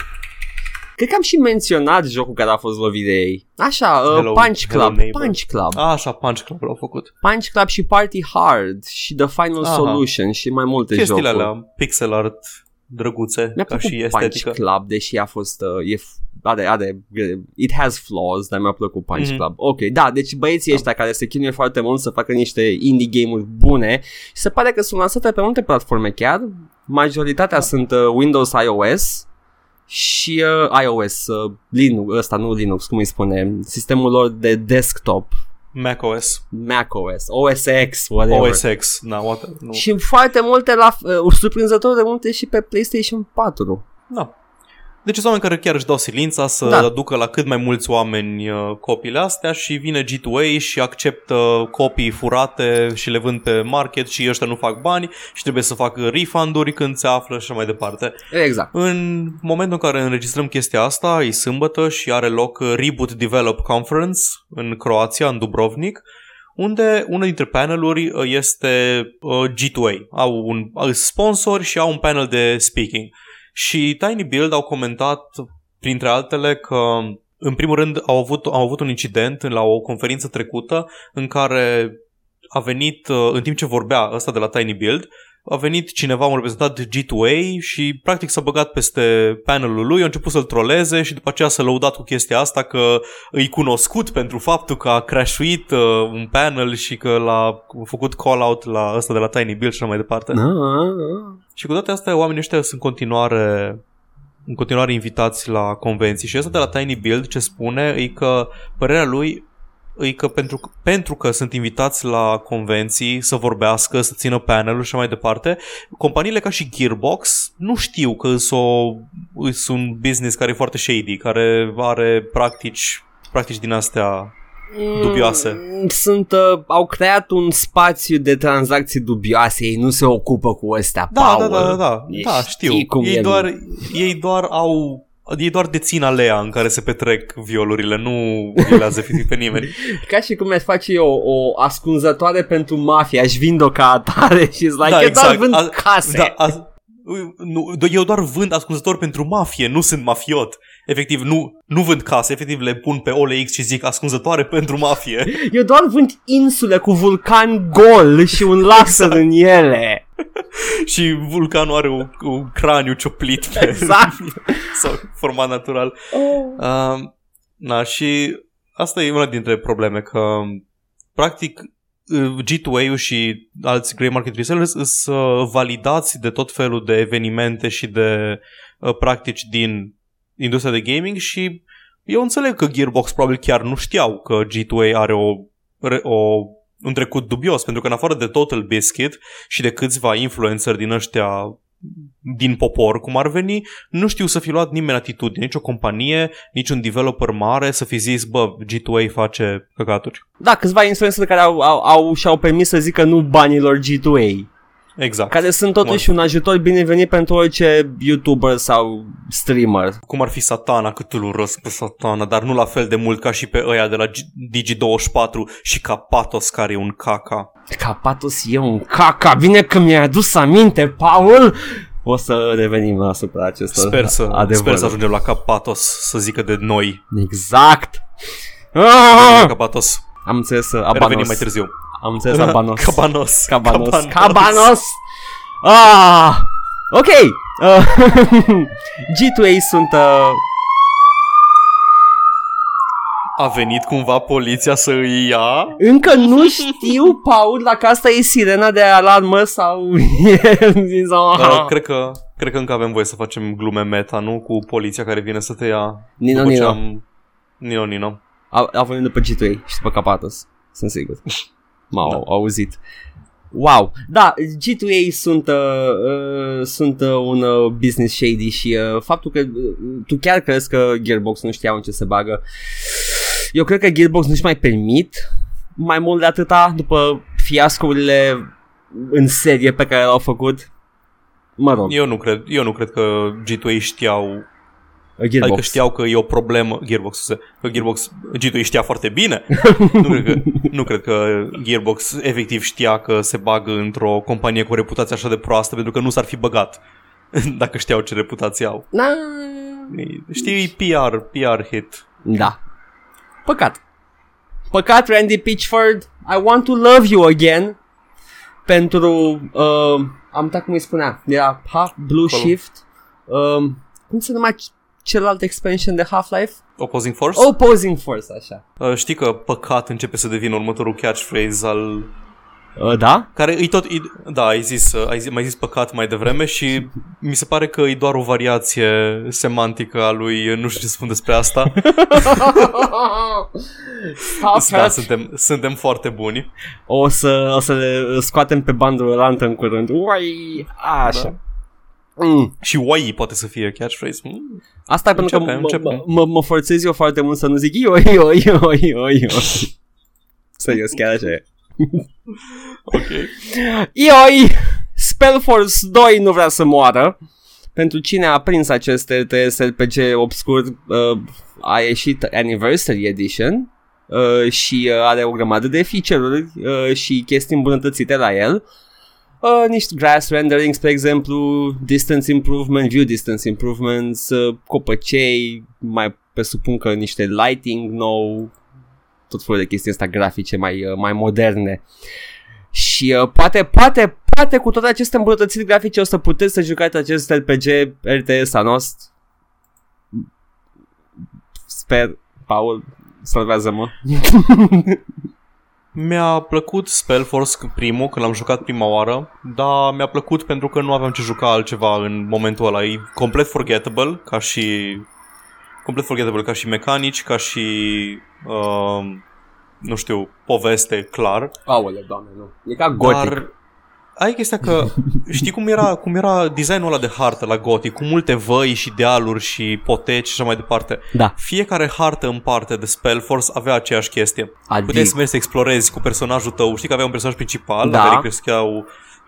Cred că am și menționat jocul care a fost lovit de ei. Așa, Punch Club. Așa, Punch Club l-au făcut. Punch Club și Party Hard și The Final Solution și mai multe jocuri. Chestiile alea, pixel art, drăguțe, mi-a ca și estetică. Punch Club, deși a fost... it has flaws, dar mi-a plăcut Punch Club. Ok, da, deci băieții ăștia care se chinuie foarte mult să facă niște indie game-uri bune și se pare că sunt lansate pe multe platforme chiar. Majoritatea sunt Windows, iOS... și iOS, Linux, ăsta nu Linux, cum îi spune, sistemul lor de desktop, macOS, OS X, whatever. OS X, no. Și foarte multe surprinzător de multe și pe PlayStation 4. Da. Deci sunt oameni care chiar își dau silința să aducă la cât mai mulți oameni copiile astea și vine G2A și acceptă copii furate și le vând pe market și ăștia nu fac bani și trebuie să facă refund-uri când se află și mai departe. Exact. În momentul în care înregistrăm chestia asta, e sâmbătă și are loc Reboot Develop Conference în Croația, în Dubrovnik, unde una dintre paneluri este G2A. Au un sponsor și au un panel de speaking. Și TinyBuild au comentat, printre altele, că în primul rând au avut un incident la o conferință trecută în care a venit, în timp ce vorbea ăsta de la TinyBuild, a venit cineva, un reprezentant G2A și practic s-a băgat peste panelul lui, a început să-l troleze și după aceea s-a lăudat cu chestia asta că îi cunoscut pentru faptul că a crashuit un panel și că l-a făcut call-out la ăsta de la TinyBuild și așa mai departe. Și cu toate astea, oamenii ăștia sunt în continuare invitați la convenții și ăsta de la TinyBuild ce spune e că părerea lui e că pentru că sunt invitați la convenții să vorbească, să țină paneluri și mai departe, companiile ca și Gearbox nu știu că sunt un business care e foarte shady, care are practici din astea dubioase. Au creat un spațiu de tranzacții dubioase, ei nu se ocupă cu ăstea. Da, știu. Ei doar dețin alea în care se petrec violurile, nu vilează pe nimeni. Ca și cum mi-aș face eu o ascunzătoare pentru mafie, aș vinde-o ca atare și îți like, doar vând case. Eu doar vând ascunzător pentru mafie, nu sunt mafiot. efectiv nu vând case, efectiv le pun pe OLX și zic ascunzătoare pentru mafie. Eu doar vând insule cu vulcan gol și un laser în ele. Și vulcanul are un craniu cioplit pe exact. Sau format natural. Și asta e una dintre probleme, că practic G2A-ul și alți grey market resellers sunt validați de tot felul de evenimente și de practici din industria de gaming și eu înțeleg că Gearbox probabil chiar nu știau că G2A are un trecut dubios, pentru că în afară de Total Biscuit și de câțiva influencer din ăștia din popor, cum ar veni, nu știu să fi luat nimeni atitudine, nici o companie, nici un developer mare să fi zis, bă, G2A face căcaturi. Da, câțiva influencer care și-au permis să zică nu banilor G2A. Exact. Care sunt totuși un ajutor binevenit pentru orice YouTuber sau streamer. Cum ar fi Satana, cât îl urăsc pe Satana, dar nu la fel de mult ca și pe ăia de la Digi24 și ca Patos, care e un caca. Ca Patos e un caca, bine că mi-ai adus aminte, Paul! O să revenim asupra acestor adevăruri. Sper să ajungem la Cap Patos să zică de noi. Exact! Ca Patos. Am înțeles să revenim mai târziu. Am înțeles, Cabanos. Ah! Ok. G2A sunt A venit cumva poliția să îi ia? Încă nu știu, Paul, dacă asta e sirena de alarmă sau cred că încă avem voie să facem glume meta, nu? Cu poliția care vine să te ia. Nino. Au venit după G2A și după Capatos. Sunt sigur. M-au auzit. Wow. Da, G2A sunt un business shady și faptul că tu chiar crezi că Gearbox nu știau în ce se bagă. Eu cred că Gearbox nu-și mai permit mai mult de atâta după fiascourile în serie pe care le-au făcut. Mă rog. Eu nu cred că G2A știau. Gearbox. Adică știau că e o problemă Gearbox, G2A știa foarte bine. Nu cred că Gearbox efectiv știa că se bagă într-o companie cu o reputație așa de proastă, pentru că nu s-ar fi băgat dacă știau ce reputație au. Știi, PR hit. Da. Păcat, Randy Pitchford, I want to love you again. Pentru am uitat cum îi spunea. Era Blue Colo. Shift. Cum se numai celălalt expansion de Half-Life? Opposing Force, așa. Știi că păcat începe să devină următorul catchphrase al... da? Care e tot... Da, ai zis păcat mai devreme și mi se pare că e doar o variație semantică a lui... Nu știu ce spun despre asta. Da, suntem foarte buni. O să le scoatem pe bandul rantă în curând. Uai! Așa. Da. Și oai poate să fie catchphrase. Asta e pentru că mă forțez eu foarte mult să nu zic ioi. Serios, chiar așa e. Ok. Ioi, Spellforce 2 nu vrea să moară. Pentru cine a prins acest RTS RPG obscur, a ieșit Anniversary Edition și are o grămadă de feature-uri și chestii îmbunătățite la el. Niște grass renderings, pe exemplu, distance improvement, view distance improvements, copăcei, mai presupun că niște lighting nou, tot felul de chestii astea grafice mai moderne. Și poate cu toate aceste îmbunătățiri grafice o să puteți să jucați acest RPG RTS anost. Sper, Paul, salvează-mă. Mi-a plăcut Spellforce primul, când l-am jucat prima oară, dar mi-a plăcut pentru că nu aveam ce juca altceva în momentul ăla. E complet forgettable ca și mecanici, ca și, nu știu, poveste, clar. Aole, doamne, nu. E ca Gothic. Dar ai chestia că știi cum era designul ăla de hartă la Gothic, cu multe văi și dealuri și poteci și așa mai departe. Da. Fiecare hartă în parte de Spellforce avea aceeași chestie. Puteai să mergi să explorezi cu personajul tău. Știi că avea un personaj principal, da, la care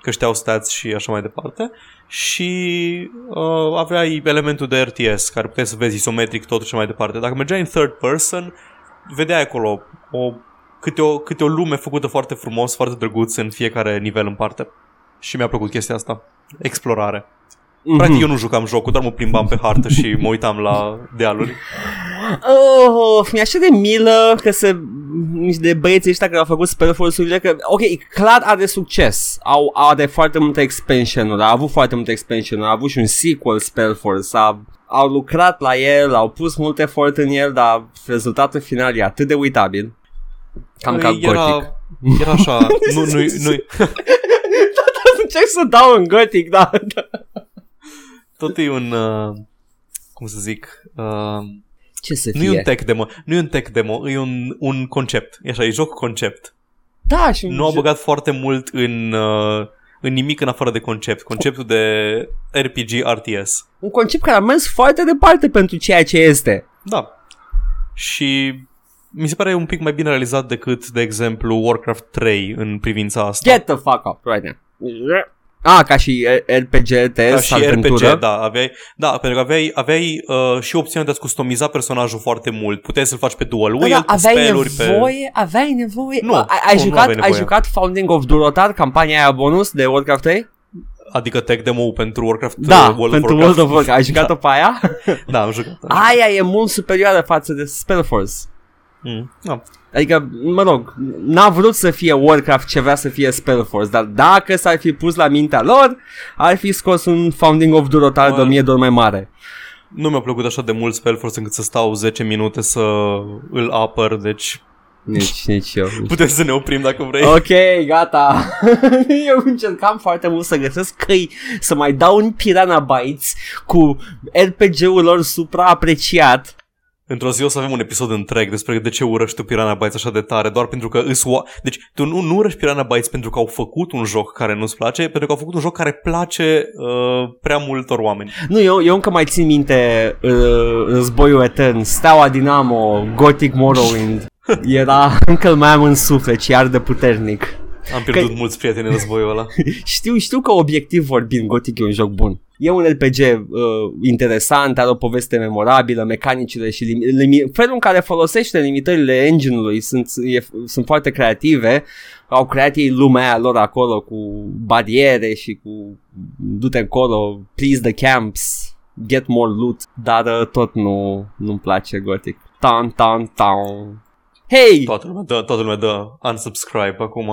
creșteau stats și așa mai departe. Și aveai elementul de RTS, care puteai să vezi isometric tot și mai departe. Dacă mergeai în third person, vedeai acolo câte o lume făcută foarte frumos, foarte drăguț în fiecare nivel în parte. Și mi-a plăcut chestia asta. Explorare. Practic eu nu jucam jocul, doar mă plimbam pe hartă și mă uitam la dealuri. Oh, mi-e așa de milă că se... de băieții ăștia care au făcut Spellforce-urile, că, ok, clar are succes. Are foarte multe expansion-uri, a avut foarte multe expansion-uri, a avut și un sequel Spellforce, au lucrat la el, au pus mult efort în el, dar rezultatul final e atât de uitabil. Cam ca Gothic. Era așa, nu-i... Încerc să dau în Gothic, da. Tot e un, cum să zic, ce să fie? Nu e un tech demo, e un concept, e așa, e joc concept. Da, și nu a băgat foarte mult în nimic în afară de concept, conceptul de RPG RTS. Un concept care a mers foarte departe pentru ceea ce este. Da, și mi se pare un pic mai bine realizat decât, de exemplu, Warcraft 3 în privința asta. Get the fuck up right now. Ca și RPG, TS, aventură. Aveai și opțiunea de a-ți customiza personajul foarte mult. Puteai să-l faci pe dual wield, pe spell-uri, Aveai nevoie? Nu, ai jucat Founding of Durotar, campania aia bonus de Warcraft 3? Adică tech demo pentru Warcraft 3. Da, pentru World of Warcraft. Ai jucat-o pe aia? Da, am jucat. Aia e mult superioară față de Spellforce. Da. Adică, mă rog, n-a vrut să fie Warcraft ce vrea să fie Spellforce, dar dacă s-ar fi pus la mintea lor, ar fi scos un Founding of Durotar de 1000 de ori mai mare. Nu mi-a plăcut așa de mult Spellforce încât să stau 10 minute să îl apăr, deci... Nici eu. Putem să ne oprim dacă vrei. Ok, gata. Eu încercam foarte mult să găsesc căi să mai dau un Piranha Bytes cu RPG-ul lor supraapreciat. Într-o zi o să avem un episod întreg despre de ce urăști tu Piranha Bytes așa de tare, doar pentru că deci tu nu urăști Piranha Bytes pentru că au făcut un joc care nu-ți place, pentru că au făcut un joc care place prea multor oameni. Nu, eu încă mai țin minte Războiul Etern, Steaua Dinamo, Gothic Morrowind. Era încă mai am în suflet și iar de puternic. Am pierdut mulți prieteni în războiul ăla. Știu că obiectiv vorbind Gothic e un joc bun. E un RPG interesant, are o poveste memorabilă, mecanicile și felul în care folosește limitările engine-ului sunt foarte creative. Au creat ei lumea aia lor acolo cu bariere și cu du-te acolo, please the camps, get more loot, dar tot nu-mi place Gothic. Tan. Hey! Toată lumea dă unsubscribe acum.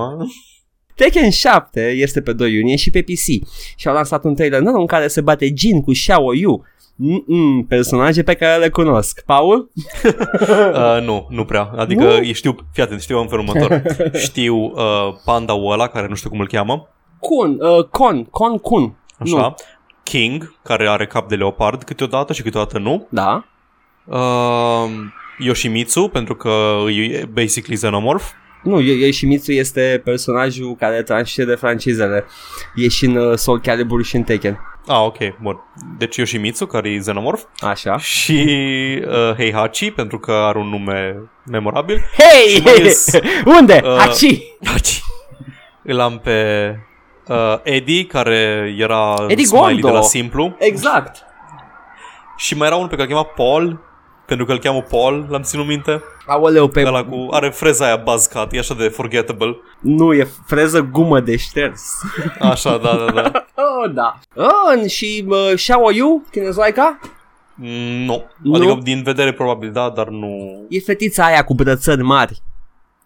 Tekken 7 este pe 2 iunie și pe PC și au lansat un trailer nou în care se bate Jin cu Xiao Yu, personaje pe care le cunosc. Paul? Nu prea. Adică știu în felul următor. Știu panda-ul ăla care nu știu cum îl cheamă. Kun. Așa. Nu. King, care are cap de leopard câteodată și câteodată nu. Da. Yoshimitsu, pentru că e basically xenomorph. Nu, Yoshimitsu este personajul care transcede francizele. E și în Soul Calibur și în Tekken. Ok, bun. Deci Yoshimitsu, care e xenomorf. Așa. Și Heihachi, pentru că are un nume memorabil. Unde? Hachi! Îl am pe Eddie, care era Eddie Smiley Gondo. De la Simplu. Exact. Și mai era unul pe care îl chema Paul, pentru că îl cheamă Paul, l-am ținut minte. Aoleu, pe... Ăla cu... Are freza aia buzzcut, e așa de forgettable. Nu, e freză gumă de șters. Așa, da. Da. Și Xiao Yu, chinezoica? Nu. Adică din vedere probabil da, dar nu... E fetița aia cu brățări mari.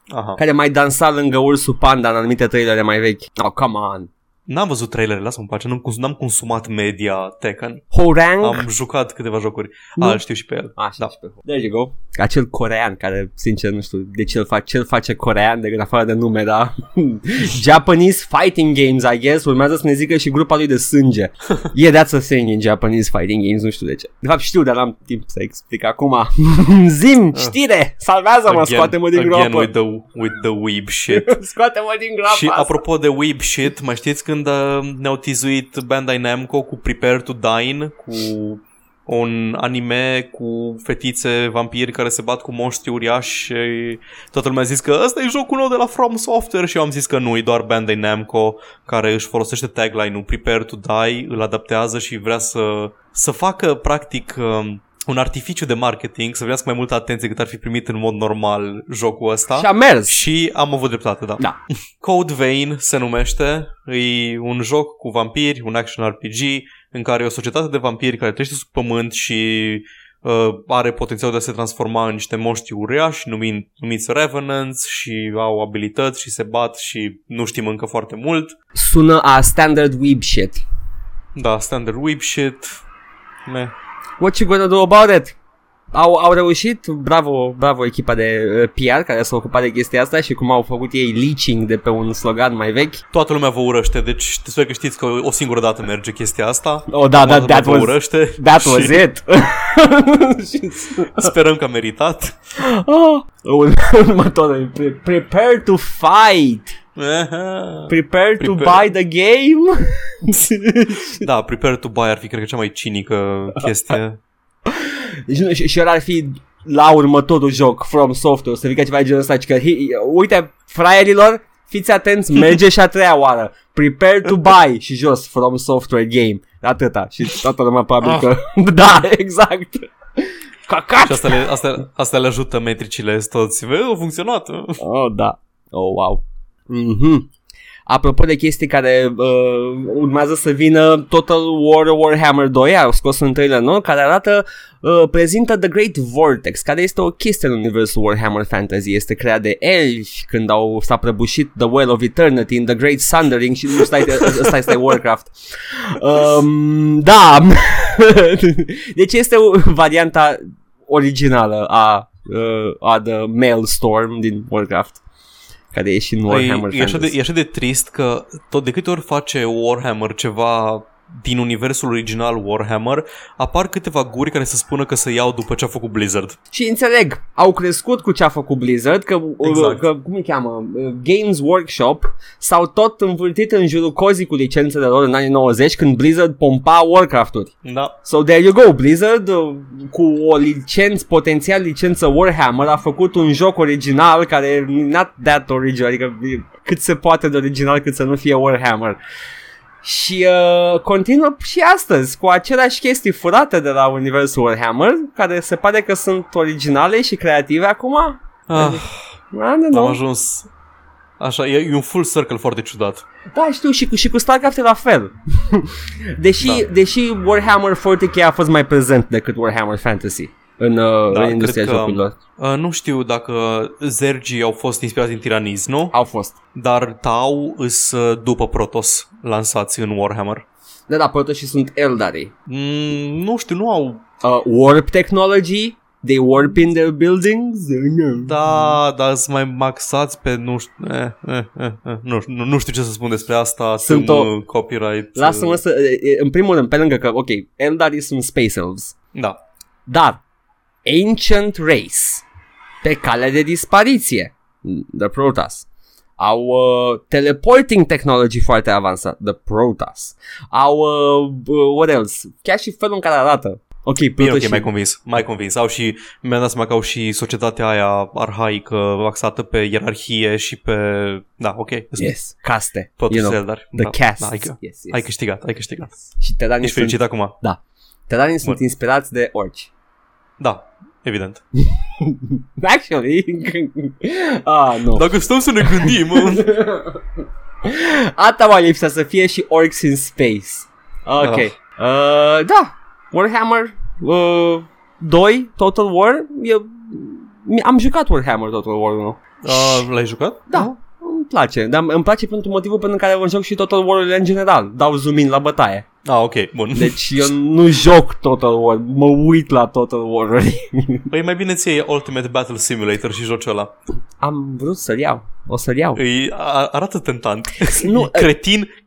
Aha. Care mai dansa lângă ursul panda în anumite trailere mai vechi. Oh, come on. N-am văzut trailerele, lasă-mă în pace, n-am consumat media Tekken. Horang? Am jucat câteva jocuri. Știu și pe el. Da. Și pe there you go. Acel corean care, sincer, nu știu de ce îl face corean de afară de nume, da? Japanese Fighting Games, I guess. Urmează să ne zică și grupa lui de sânge. That's a thing in Japanese Fighting Games, nu știu de ce. De fapt știu, dar n-am timp să explic acum. Zim, știre, salvează-mă, scoate-mă din groapă. Again with the weeb shit. Scoate-mă din groapă. Și apropo de weeb shit, mai știți că ne-au tizuit Bandai Namco cu Prepare to Dine, cu un anime cu fetițe vampiri care se bat cu monștri uriași și toată lumea a zis că ăsta e jocul nou de la From Software și eu am zis că nu, e doar Bandai Namco care își folosește tagline-ul Prepare to Die, îl adaptează și vrea să facă practic un artificiu de marketing să primească mai multă atenție cât ar fi primit în mod normal jocul ăsta. Și a mers. Și am avut dreptate, da. Da. Code Vein se numește, e un joc cu vampiri, un action RPG, în care e o societate de vampiri care trăiește sub pământ și are potențial de a se transforma în niște moști uriași numiți Revenants și au abilități și se bat și nu știm încă foarte mult. Sună a standard weeb shit. Da, standard weeb shit. Meh. What you gonna do about it? Au reușit, bravo echipa de PR care s-a ocupat de chestia asta și cum au făcut ei leaching de pe un slogan mai vechi. Toată lumea vă urăște, deci sper că știți că o singură dată merge chestia asta. Oh, da, that was it. Sperăm că a meritat. Următoare, prepare to fight. Prepare to buy the game. Da, prepare to buy ar fi cred că cea mai cinică chestie. Și ăla ar fi la următorul joc From Software, să fie ca ceva de genul ăsta că, uite, fraierilor, fiți atenți, merge și a treia oară, prepare to buy și jos From Software game, atâta. Și toată lumea probabil că da, exact. Cacat. Și asta le ajută metricile toți. Vă, a funcționat. Oh, da. Oh, wow. Mhm. Apropo de chestii care urmează să vină, Total War Warhammer 2 a scos un trailer nou care arată, prezintă The Great Vortex, care este o chestie în universul Warhammer Fantasy. Este creat de elfi când s-a prăbușit The Well of Eternity in The Great Sundering și nu stai Warcraft. Da. Deci este varianta originală a The Maelstrom din Warcraft. Care e și în Warhammer Fantasy. E așa de trist că tot de câte ori face Warhammer ceva din universul original Warhammer, apar câteva guri care să spună că se iau după ce a făcut Blizzard. Și înțeleg, au crescut cu ce a făcut Blizzard, că cum îi cheamă, Games Workshop, s-au tot învârtit în jurul cozii cu licențele lor în anii 90 când Blizzard pompa Warcraft-uri. Da. So there you go, Blizzard cu o licență Warhammer a făcut un joc original care not that original, adică cât se poate de original cât să nu fie Warhammer. Și continuă și astăzi cu aceleași chestii furate de la universul Warhammer, care se pare că sunt originale și creative acum. Am ajuns. Așa, e un full circle foarte ciudat. Da, știu, și cu StarCraft e la fel. Deși Warhammer 40K a fost mai prezent decât Warhammer Fantasy în industria jocurilor. Nu știu dacă zergii au fost inspirați din tiranizi, nu? Au fost. Dar Tau îs după Protoss lansați în Warhammer. Da, Protoss și sunt Eldarii. Nu știu, nu au... warp technology? They warp in their buildings? Da, dar sunt mai maxați pe nu știu... Nu știu ce să spun despre asta. Sunt copyright. Lasă-mă să... În primul rând, pe lângă că, ok, Eldarii sunt Space Elves. Da. Dar Ancient Race, pe calea de dispariție, The Protoss. Au teleporting technology foarte avansat, The Protoss. Au, what else? Chiar și felul în care arată. Ok, mai convins. Au și, mi-am dat seama că au și societatea aia arhaică, axată pe ierarhie și pe... Da, ok. Yes, caste. Totul se dar. The caste. Da, yes. Ai câștigat. Și Terranni ești fericit acum. Da. Terranii sunt inspirați de orci. Da, evident. Actually. Nu. Dacă stăm să ne gândim. Asta mai lipsa să fie și orcs in space. Ok. Da. Warhammer 2 Total War. Am jucat Warhammer Total War 1. L-ai jucat? Da. Îmi place. Dar îmi place pentru motivul pentru care joc și Total War-urile în general. Dau zoom in la bătaie. Ok, bun. Deci eu nu joc Total War, mă uit la Total War-uri. Păi mai bine ți iei Ultimate Battle Simulator și joci ăla. Am vrut să-l iau, o să-l iau. Arată tentant. Nu,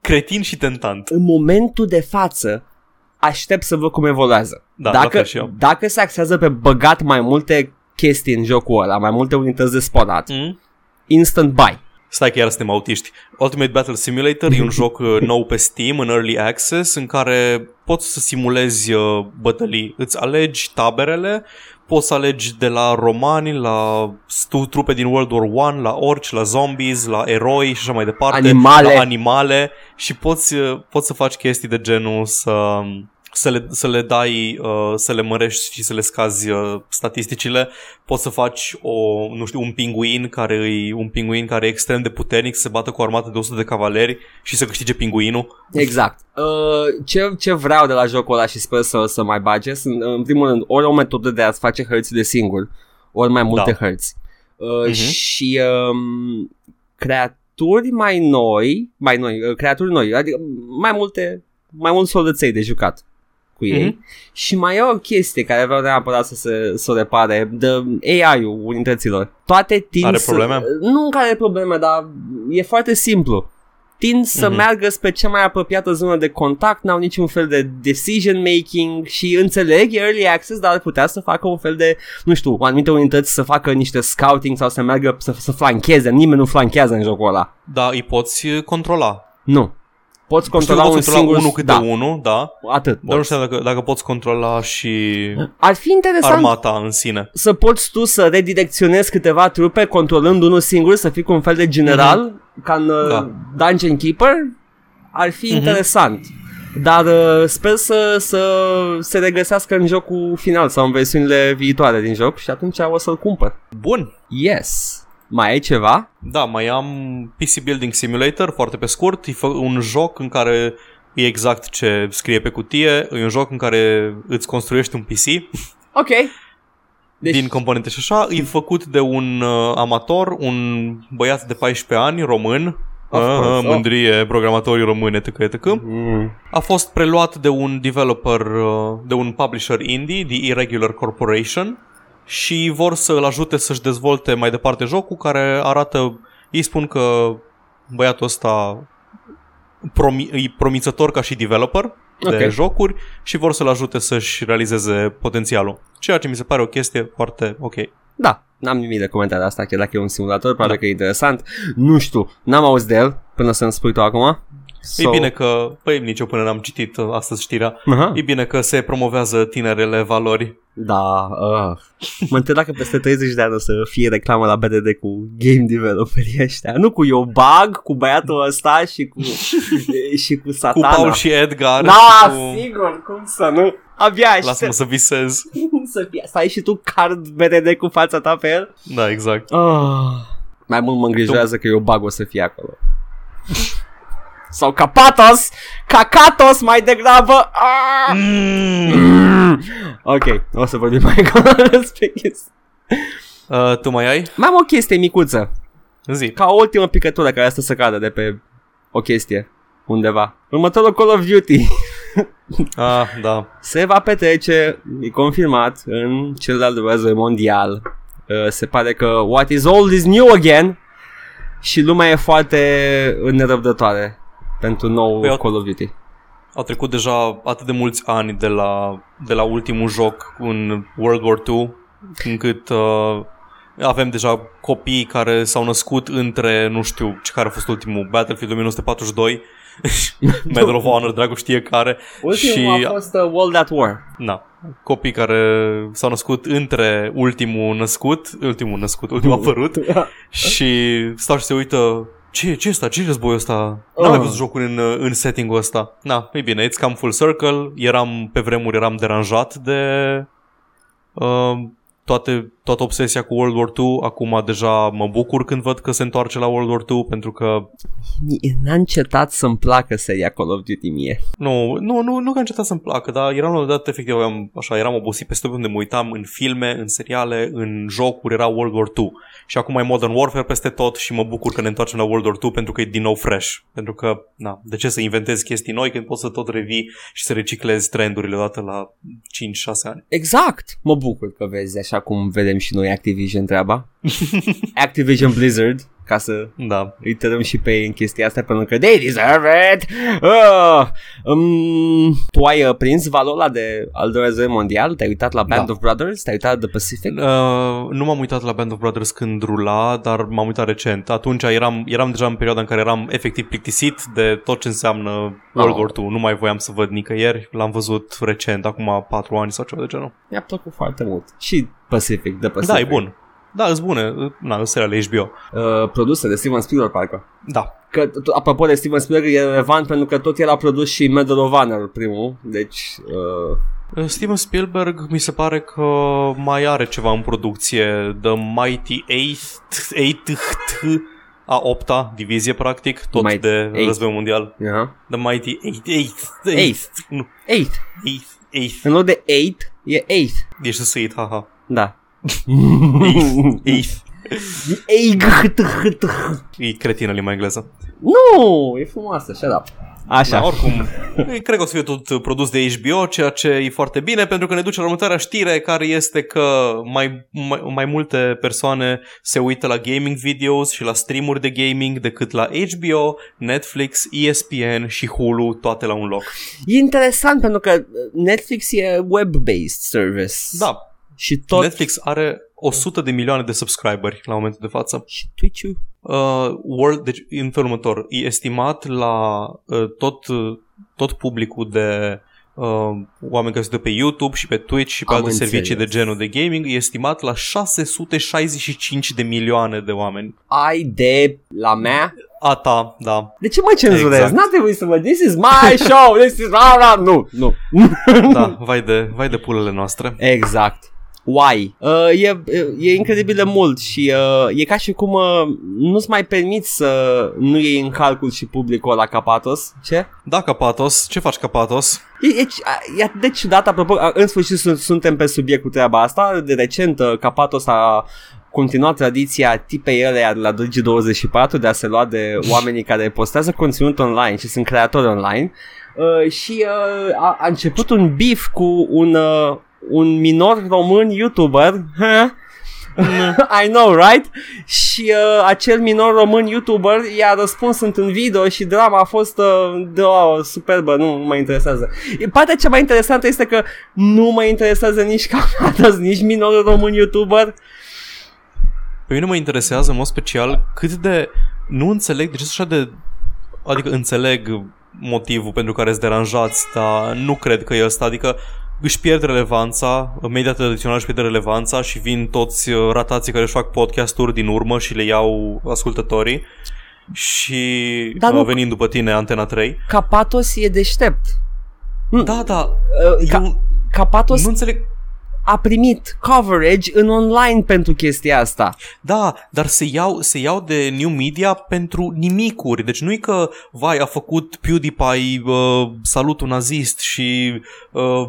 cretin și tentant. În momentul de față aștept să văd cum evoluează. Da, dacă se axează pe băgat mai multe chestii în jocul ăla, mai multe unități de spawnat, instant buy. Stai că iar suntem autiști. Ultimate Battle Simulator e un joc nou pe Steam, în Early Access, în care poți să simulezi bătălii. Îți alegi taberele, poți să alegi de la romani, la trupe din World War I, la orci, la zombies, la eroi și așa mai departe. Animale. La animale. Și poți să faci chestii de genul să... să le dai, să le mărești și să le scazi statisticile. Poți să faci un pinguin care e extrem de puternic, se bată cu o armată de 100 de cavaleri și să câștige pinguinul. Exact. Ce vreau de la jocul ăla și sper să mai bage, în primul rând, ori o metodă de a-ți face hărți de singur, ori mai multe hărți. Și creaturi noi, adică mai mult solăței de jucat cu ei. Și mai e o chestie care vreau neapărat să o repare, AI-ul unităților. Toate tind să... Nu că are probleme, dar e foarte simplu. Tind să meargă spre cea mai apropiată zonă de contact, n-au niciun fel de decision making și înțeleg early access, dar putea să facă un fel de, nu știu, anumite unități să facă niște scouting sau să meargă să flancheze. Nimeni nu flanchează în jocul ăla. Da, îi poți controla. Nu. Poți controla un singur unul câte unul, da. Atât. Dar nu știu dacă poți controla și ar fi interesant armata în sine. Să poți tu să redirecționezi câteva trupe controlând unul singur, să fii cu un fel de general, ca în Dungeon Keeper, ar fi interesant. Dar sper să se regăsească în jocul final sau în versiunile viitoare din joc și atunci o să-l cumpăr. Bun. Yes. Mai ai ceva? Da, mai am PC Building Simulator, foarte pe scurt. E un joc în care e exact ce scrie pe cutie. E un joc în care îți construiești un PC. Ok. Deci... Din componente și așa. E făcut de un amator, un băiat de 14 ani, român. Mândrie, programatorii români, etc. A fost preluat de un developer, de un publisher indie, The Irregular Corporation. Și vor să îl ajute să-și dezvolte mai departe jocul, care arată... Ei spun că băiatul ăsta e promițător ca și developer de jocuri și vor să-l ajute să-și realizeze potențialul. Ceea ce mi se pare o chestie foarte ok. Da, n-am nimic de comentariat asta, chiar dacă e un simulator, probabil că e interesant. Nu știu, n-am auzit de el până să-mi spui tu acum. E bine că, nici eu până n-am citit astăzi știrea, e bine că se promovează tinerele valori. Da, mă întreb dacă peste 30 de ani o să fie reclamă la BDD cu game developerii ăștia. Nu cu Yobag, cu băiatul ăsta și cu Satana. Cu Paul și Edgar. Da, sigur, cum să nu. Abia aștept. Lasă-mă să visez. Să ai și tu card BDD cu fața ta pe el. Da, exact. Mai mult mă îngrijorează că Yobag o să fie acolo. Sau Cacatos mai degrabă. Ok, o să vorbim mai acolo despre chestii. Tu mai ai? Mai am o chestie micuță. Zi. Ca o ultimă picătură care asta să cadă de pe o chestie undeva. Următorul Call of Duty da. Se va petrece, e confirmat, în cel de-al doilea război mondial. Se pare că what is old is new again. Și lumea e foarte nerăbdătoare pentru nou Call of Duty. Au trecut deja atât de mulți ani de la ultimul joc în World War II, încât avem deja copii care s-au născut între, nu știu, ce care a fost ultimul, Battlefield 1942, Medal of Honor, dracu știe care. Ultimul și... a fost World at War. Da. Copii care s-au născut între ultimul apărut și stau și se uită, ce e ăsta, ce e războiul ăsta? N-am mai văzut jocul în setting-ul ăsta. Na, e bine, it's cam full circle. Pe vremuri eram deranjat de toată obsesia cu World War II. Acum deja mă bucur când văd că se întoarce la World War II, pentru că n-a încetat să-mi placă seria Call of Duty mie. Nu că a încetat să-mi placă, dar eram la un dat, efectiv, eram obosit peste tot unde mă uitam, în filme, în seriale, în jocuri, era World War II. Și acum e Modern Warfare peste tot și mă bucur că ne întoarcem la World War II, pentru că e din nou fresh. Pentru că, na, de ce să inventezi chestii noi când poți să tot revii și să reciclezi trendurile odată la 5-6 ani? Exact! Mă bucur că vezi așa cum vedem și noi Activision treaba. Activision Blizzard, ca să îi tărăm și pe ei în chestia asta, pentru că they deserve it! Tu ai prins valul ăla de al doilea război mondial? Te-ai uitat la Band of Brothers? Te-ai uitat la The Pacific? Nu m-am uitat la Band of Brothers când rula, dar m-am uitat recent. Atunci eram deja în perioada în care eram efectiv plictisit de tot ce înseamnă World War II. Nu mai voiam să văd nicăieri. L-am văzut recent, acum 4 ani sau ceva de genul. Mi-a plăcut foarte mult. Și Pacific, The Pacific. Da, e bun. Da, sunt bune. Na, seriale HBO. Produse de Steven Spielberg, parcă. Da. Că, apropo de Steven Spielberg, e relevant pentru că tot el a produs și Medal of Honor primul. Deci... Steven Spielberg mi se pare că mai are ceva în producție. The Mighty A8-a divizie, practic, tot Might de războiul mondial. Uh-huh. The Mighty 8th. În loc de 8 e 8. Ești să uit, haha. Da. E cretină limba engleză. Nu, e frumoasă, shut up. Așa. Da, oricum, cred că o să fie tot produs de HBO, ceea ce e foarte bine, pentru că ne duce la următoarea știre, care este că mai multe persoane se uită la gaming videos și la streamuri de gaming decât la HBO, Netflix, ESPN și Hulu, toate la un loc. E interesant pentru că Netflix e web-based service. Da. Și tot... Netflix are 100 de milioane de subscriberi la momentul de față. Și Twitch-ul? Deci, în felul următor, e estimat la tot publicul de oameni care se dă pe YouTube și pe Twitch și pe alte servicii de genul de gaming, e estimat la 665 de milioane de oameni. Ai de la mea? A ta, da. De ce mă cenzurez? Exact. N-a trebuit să mă... This is my show! This is... Nu. Da, vai de pulele noastre. Exact. Why? E incredibil de mult și e ca și cum nu-ți mai permiți să nu iei în calcul și publicul ăla ca patos. Ce? Da, ca patos. Ce faci ca patos? E atât de ciudat, apropo, în sfârșit suntem pe subiect cu treaba asta. De recent, ca patos a continua tradiția tipei ele la G24 de a se lua de oamenii care postează conținut online și sunt creatori online și a început un beef cu un minor român YouTuber. I know, right? Și acel minor român YouTuber i-a răspuns într-un video și drama a fost superbă, nu mă interesează. Partea cea mai interesantă este că nu mă interesează nici capatas, nici minorul român YouTuber. Pe mine mă interesează în mod special cât de... Nu înțeleg de ce sunt așa de... Adică înțeleg motivul pentru care îți deranjați, dar nu cred că e ăsta. Adică își pierd relevanța, media tradițională își pierde relevanța și vin toți ratații care își fac podcast-uri din urmă și le iau ascultătorii și venind după tine Antena 3. Ca patos e deștept. Da, da. Ca patos... Nu înțeleg... a primit coverage în online pentru chestia asta. Da, dar se iau de new media pentru nimicuri. Deci nu-i că, vai, a făcut PewDiePie salutul nazist și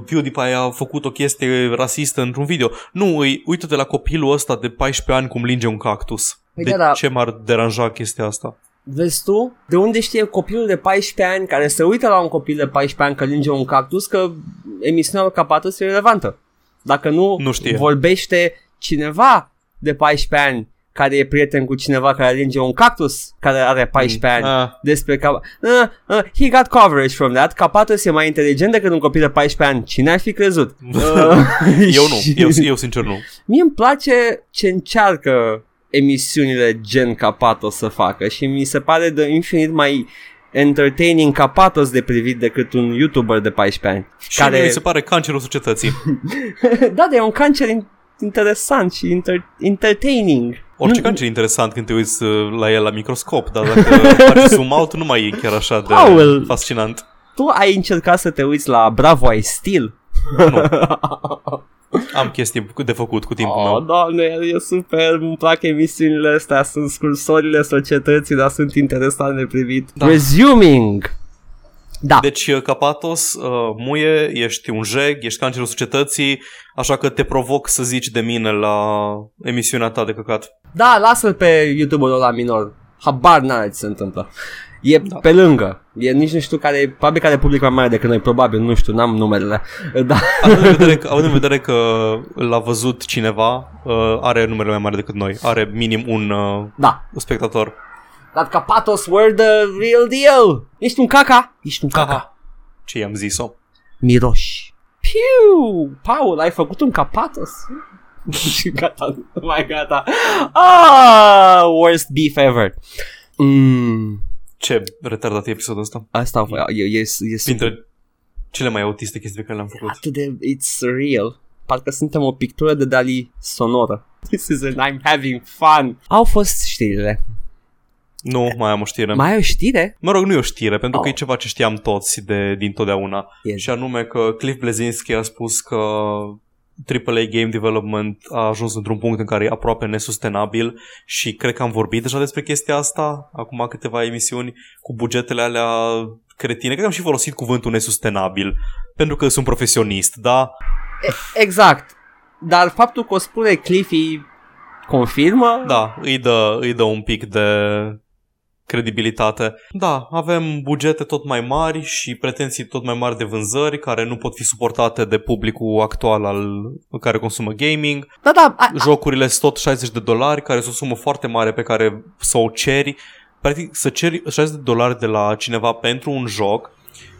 PewDiePie a făcut o chestie rasistă într-un video. Nu, uită-te la copilul ăsta de 14 ani cum linge un cactus. Păi ce m-ar deranja chestia asta? Vezi tu? De unde știe copilul de 14 ani care se uită la un copil de 14 ani că linge un cactus că emisiunea lui Capată este relevantă? Dacă nu vorbește cineva de 14 ani care e prieten cu cineva care alinge un cactus care are 14 ani despre he got coverage from that. Capatos e mai inteligent decât un copil de 14 ani. Cine ar fi crezut? Eu nu, eu sincer nu. Mie îmi place ce încearcă emisiunile gen Capatos să facă și mi se pare de infinit mai entertaining ca patos de privit decât un YouTuber de 14 ani. Și care... mi se pare cancerul societății. Da, dar e un cancer interesant și entertaining. Orice cancer e interesant când te uiți la el la microscop, dar dacă faci zoom out nu mai e chiar așa de fascinant. Tu ai încercat să te uiți la Bravo I Still? Nu. Am chestii de făcut cu timpul meu. Doamne, e super, îmi plac emisiunile astea, sunt scursorile societății, dar sunt interesant de privit. Da. Resuming! Da. Deci, Capatos, muie, ești un jeg, ești cancerul societății, așa că te provoc să zici de mine la emisiunea ta de căcat. Da, lasă-l pe YouTube-ul ăla minor, habar n-are ce se întâmplă. E pe lângă. E nici nu știu care, probabil care public mai mare decât noi, probabil, nu știu, n-am numerele. Da. Având în vedere că l-a văzut cineva, are numerele mai mari decât noi. Are minim un spectator. Dar ca patos, we're the real deal. Ești un caca. Aha. Ce i-am zis-o? Miroși. Piu! Paul, ai făcut un capatos? Gata, mai gata. Ah, worst beef ever. Ce retardat e episodul ăsta. Asta e printre cele mai autiste chestii pe care le-am făcut. Atât de, it's surreal. parcă suntem o pictură de Dali sonoră. This is an I'm having fun. Au fost știrile. Nu, mai am o știre. Mai ai o știre? Mă rog, nu e o știre, pentru că e ceva ce știam toți din totdeauna. Yes. Și anume că Cliff Bleszinski a spus că AAA Game Development a ajuns într-un punct în care e aproape nesustenabil și cred că am vorbit deja despre chestia asta, acum câteva emisiuni, cu bugetele alea cretine. Cred că am și folosit cuvântul nesustenabil, pentru că sunt profesionist, da? Exact. Dar faptul că o spune Cliffy confirmă? Da, îi dă un pic de credibilitate. Da, avem bugete tot mai mari și pretenții tot mai mari de vânzări care nu pot fi suportate de publicul actual care consumă gaming. Da. Jocurile sunt tot $60, care sunt o sumă foarte mare pe care să o ceri. Practic să ceri $60 de la cineva pentru un joc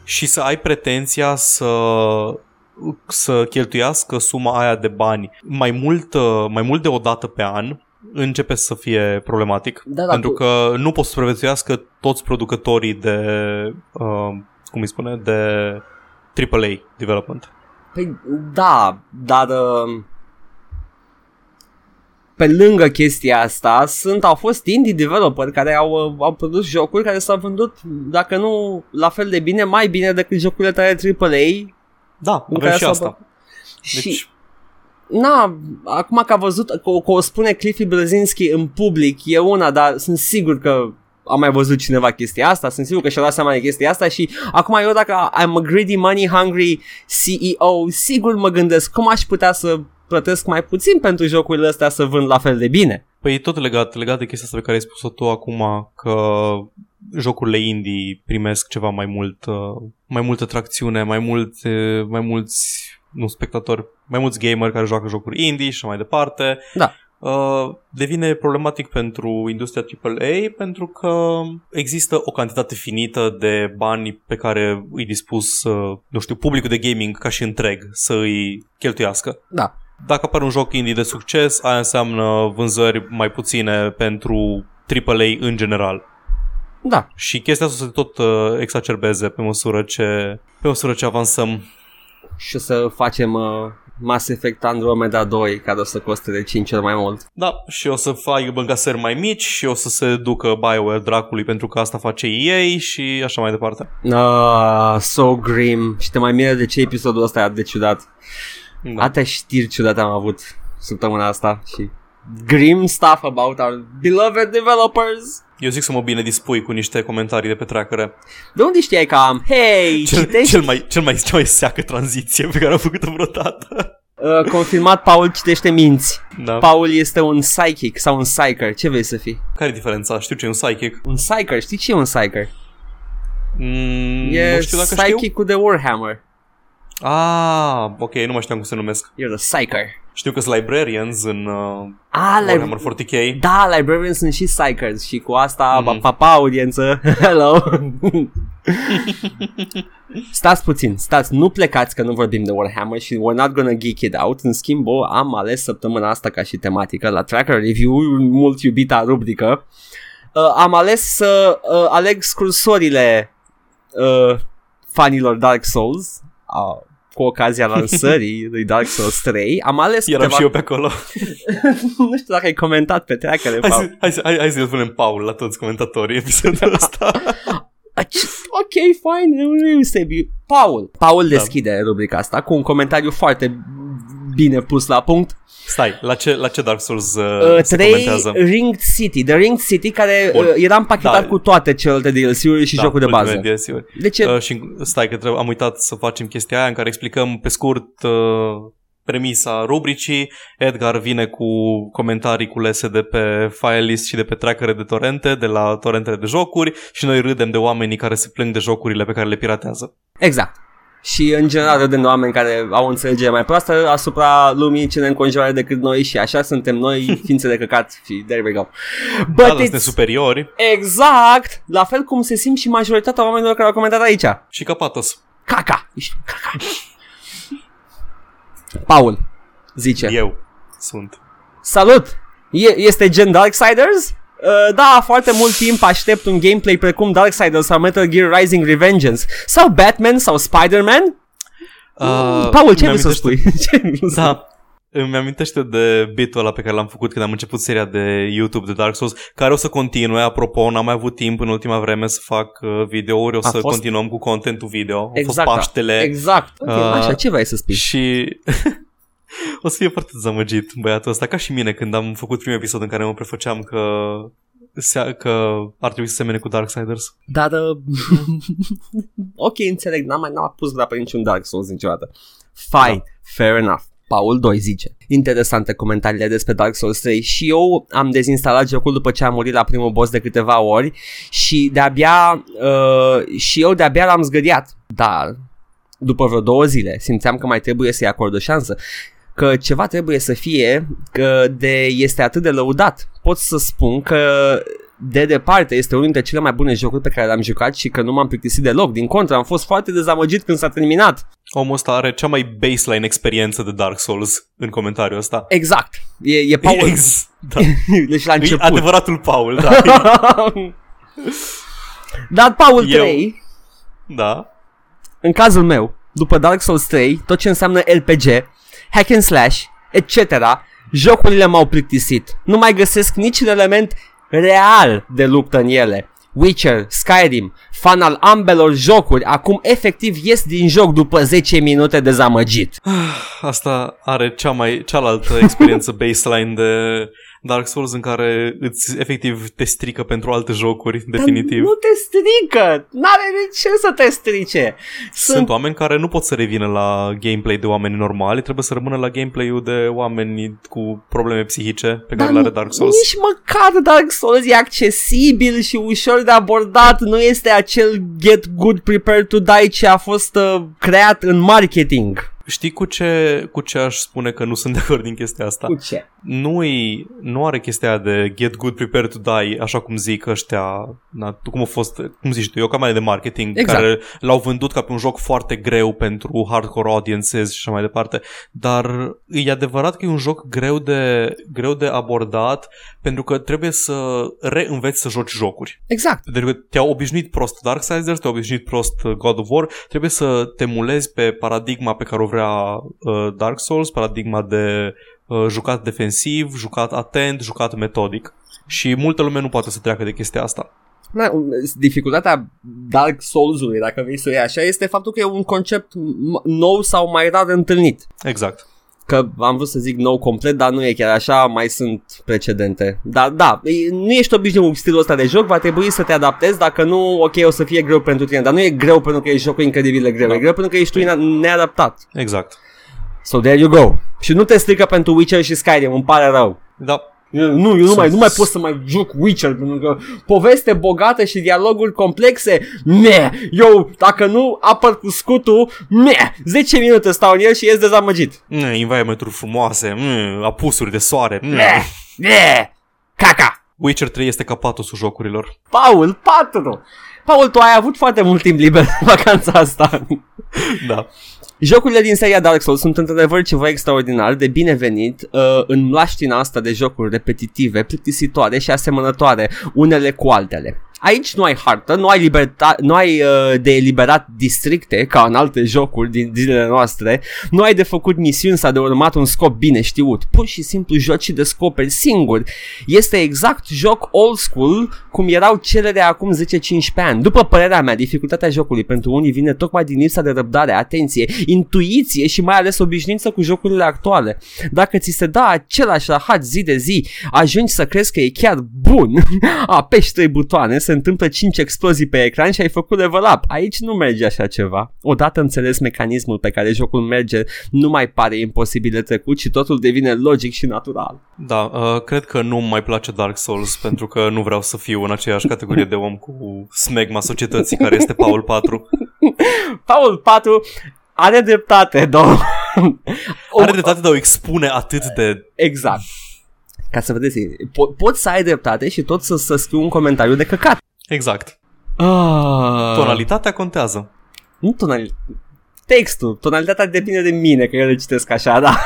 și să ai pretenția să cheltuiască suma aia de bani mai mult de o dată pe an, începe să fie problematic, pentru că nu pot să supraviețuiască toți producătorii de cum îi spune, de AAA development. Păi da, dar pe lângă chestia asta au fost indie developeri care au produs jocuri care s-au vândut, dacă nu la fel de bine, mai bine decât jocurile tale AAA. Da, avem și asta. Deci... Na, acum că a văzut că o spune Cliffy Brzezinski în public e una, dar sunt sigur că a mai văzut cineva chestia asta, sunt sigur că și-a dat seama de chestia asta și acum eu, dacă I'm a greedy money hungry CEO, sigur mă gândesc cum aș putea să plătesc mai puțin pentru jocurile astea să vând la fel de bine. Păi e tot legat de chestia asta pe care ai spus-o tu acum, că jocurile indie primesc ceva mai mult, mai multă tracțiune, mai mulți gameri care joacă jocuri indie și mai departe. Da. Devine problematic pentru industria AAA pentru că există o cantitate finită de bani pe care îi dispus, nu știu, publicul de gaming ca și întreg să îi cheltuiască. Da. Dacă apare un joc indie de succes, aia înseamnă vânzări mai puține pentru AAA în general. Da. Și chestia asta se tot exacerbeze pe măsură ce avansăm. Și o să facem Mass Effect Andromeda 2, care o să coste de 5 ori mai mult. Da, și o să faci băncasări mai mici și o să se ducă BioWare dracului, pentru că asta face EA și așa mai departe. So grim. Și te mai mire de ce episodul ăsta e atât de ciudat. Da. Atâtea știri ciudate am avut săptămâna asta și grim stuff about our beloved developers. Eu zic să mă bine dispui cu niște comentarii de petrecere. De unde știai că am? Hei, citești? Cel mai seacă tranziție pe care am făcut-o vreodată. Confirmat, Paul citește minți. Da. Paul este un psychic sau un psyker. Ce vei să fii? Care-i diferența? Știu ce e un psychic. Un psyker? Știi ce e un psyker? E psychic-ul de Warhammer. Ah, ok, nu mai știam cum se numesc. You're the psyker. Știu că sunt librarians în Warhammer 40K. Da, librarians sunt și psychers. Și cu asta, papa audiență. Hello. Stați puțin, nu plecați că nu vorbim de Warhammer și we're not gonna geek it out. În schimb, am ales săptămâna asta ca și tematică la Tracker Review, mult iubita rubrică. Am ales să aleg scursorile fanilor Dark Souls. Cu ocazia lansării lui Dark Souls 3 am ales câteva... Eram și eu pe acolo. Nu știu dacă ai comentat pe treacăle. Hai să-l punem Paul la toți comentatorii episodul ăsta. Ok, fine, nu se biu. Paul deschide rubrica asta cu un comentariu foarte bine pus la punct. Stai, la ce Dark Souls se comentează? Ringed City, The Ringed City, care era împachetat cu toate celelalte DLC-uri și jocul de bază. De ce? Și stai că am uitat să facem chestia aia în care explicăm pe scurt premisa rubricii. Edgar vine cu comentarii culese de pe Filelist și de pe trackere de torente, de la torentele de jocuri, și noi râdem de oamenii care se plâng de jocurile pe care le piratează. Exact. Și în general râdem de oameni care au o înțelegere mai proastă asupra lumii ce ne înconjoară decât noi, și așa suntem noi, ființe de căcat, și there we go. Da, suntem superiori. Exact, la fel cum se simt și majoritatea oamenilor care au comentat aici. Și ca Patos. Caca. Paul zice: eu sunt. Salut, este gen Darksiders? Da, foarte mult timp aștept un gameplay precum Darksiders sau Metal Gear Rising Revengeance sau Batman sau Spider-Man. Paul, ce ai să spui? Da. Îmi amintește de bitul ăla pe care l-am făcut când am început seria de YouTube de Dark Souls, care o să continue. Apropo, n-am mai avut timp în ultima vreme să fac videouri, o să continuăm cu contentul video. Exact, fost Paștele. Exact. Okay, așa, ce vrei să spui? Și o să fie foarte dezamăgit băiatul ăsta, ca și mine când am făcut primul episod în care mă prefăceam că ar trebui să semene cu Darksiders. Dar ok, înțeleg, n-am pus la pe niciun Dark Souls niciodată. Fine, da. Fair enough. Paul 2 zice: interesante comentariile despre Dark Souls 3. Și eu am dezinstalat jocul după ce am murit la primul boss de câteva ori și de-abia l-am zgâriat. Dar după vreo 2 zile simțeam că mai trebuie să-i acord o șansă, că ceva trebuie să fie, este atât de lăudat. Pot să spun că de departe este unul dintre cele mai bune jocuri pe care l-am jucat și că nu m-am plictisit deloc. Din contră, am fost foarte dezamăgit când s-a terminat. Omul ăsta are cea mai baseline experiență de Dark Souls în comentariul ăsta. Exact. E Paul. Da. Deci la început. E adevăratul Paul, da. Dar Paul 3, da. În cazul meu, după Dark Souls 3, tot ce înseamnă RPG, hack and slash, etc., jocurile m-au plictisit. Nu mai găsesc niciun element real de luptă în ele. Witcher, Skyrim, fan al ambelor jocuri, acum efectiv ies din joc după 10 minute dezamăgit. Asta are cealaltă experiență baseline de Dark Souls, în care îți efectiv te strică pentru alte jocuri, definitiv. Dar nu te strică! N-are de ce să te strice! Sunt oameni care nu pot să revină la gameplay de oameni normali, trebuie să rămână la gameplay-ul de oameni cu probleme psihice pe care le are Dark Souls. Nici măcar Dark Souls e accesibil și ușor de abordat, nu este acel get good, prepare to die ce a fost creat în marketing. Știi cu ce aș spune că nu sunt de acord din chestia asta? Cu ce? Nu are chestia de get good, prepare to die, așa cum zic ăștia, cum zici tu, e o campanie de marketing, exact, care l-au vândut ca pe un joc foarte greu pentru hardcore audiences și așa mai departe, dar e adevărat că e un joc greu de abordat pentru că trebuie să reînveți să joci jocuri. Exact. Pentru că te-au obișnuit prost Darksiders, te-au obișnuit prost God of War, trebuie să te mulezi pe paradigma pe care o vrea Dark Souls, paradigma de jucat defensiv, jucat atent, jucat metodic. Și multă lume nu poate să treacă de chestia asta. Dificultatea Dark Souls-ului, dacă vrei să o iei așa, este faptul că e un concept nou sau mai rar întâlnit. Exact. Că am vrut să zic nou complet, dar nu e chiar așa, mai sunt precedente. Dar da, nu ești obișnuit cu stilul ăsta de joc, va trebui să te adaptezi, dacă nu, ok, o să fie greu pentru tine. Dar nu e greu pentru că e jocul incredibil de greu, da, e greu pentru că ești tu neadaptat. Exact. So there you go. Și nu te strică pentru Witcher și Skyrim, îmi pare rău. Da. Nu mai pot să mai joc Witcher, pentru că poveste bogată și dialoguri complexe, eu dacă nu apăr cu scutul, 10 minute stau în el și ies dezamăgit. Environment-uri frumoase, apusuri de soare, caca. Witcher 3 este ca patosul jocurilor. Paul 4. Paul, tu ai avut foarte mult timp liber în vacanța asta. Da. Jocurile din seria Dark Souls sunt într-adevăr ceva extraordinar de binevenit în mlaștina asta de jocuri repetitive, plictisitoare și asemănătoare unele cu altele. Aici nu ai hartă, nu ai de eliberat districte ca în alte jocuri din zilele noastre, nu ai de făcut misiuni sau de urmat un scop bine știut, pur și simplu joci și descoperi singur. Este exact joc old school cum erau cele de acum 10-15 ani. După părerea mea, dificultatea jocului pentru unii vine tocmai din lipsa de răbdare, atenție, intuiție și mai ales obișnuință cu jocurile actuale. Dacă ți se dă același rahat zi de zi, ajungi să crezi că e chiar bun, apeși 3 butoane, se întâmplă 5 explozii pe ecran și ai făcut level up. Aici nu merge așa ceva. Odată înțeles mecanismul pe care jocul merge, nu mai pare imposibil de trecut și totul devine logic și natural. Da, cred că nu mai place Dark Souls pentru că nu vreau să fiu în aceeași categorie de om cu smegma societății care este Paul 4. Paul 4 are dreptate, are dreptate, dar o expune atât de... Exact. Ca să vedeți, poți să ai dreptate și tot să scriu un comentariu de căcat. Exact. Tonalitatea contează. Nu tonalitatea. Textul. Tonalitatea depinde de mine, că eu le citesc așa, da.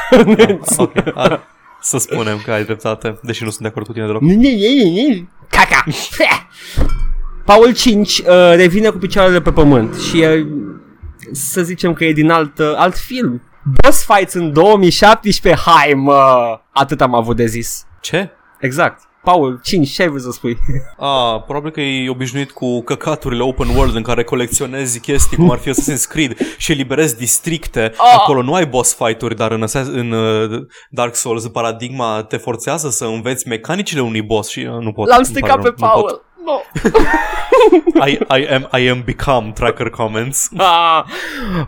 Okay. Să spunem că ai dreptate, deși nu sunt de acord cu tine deloc. Caca! Paul 5 revine cu picioarele pe pământ și să zicem că e din alt film. Boss fights în 2017, hai mă, atât am avut de zis. Ce? Exact. Paul, 5, ce ai vrut să spui? Ah, probabil că e obișnuit cu căcaturile open world în care colecționezi chestii cum ar fi Assassin's Creed și eliberezi districte. Oh. Acolo nu ai boss fight-uri, dar în Dark Souls paradigma te forțează să înveți mecanicile unui boss și nu pot. L-am stricat pe Paul. No. I am become tracker comments. Ah,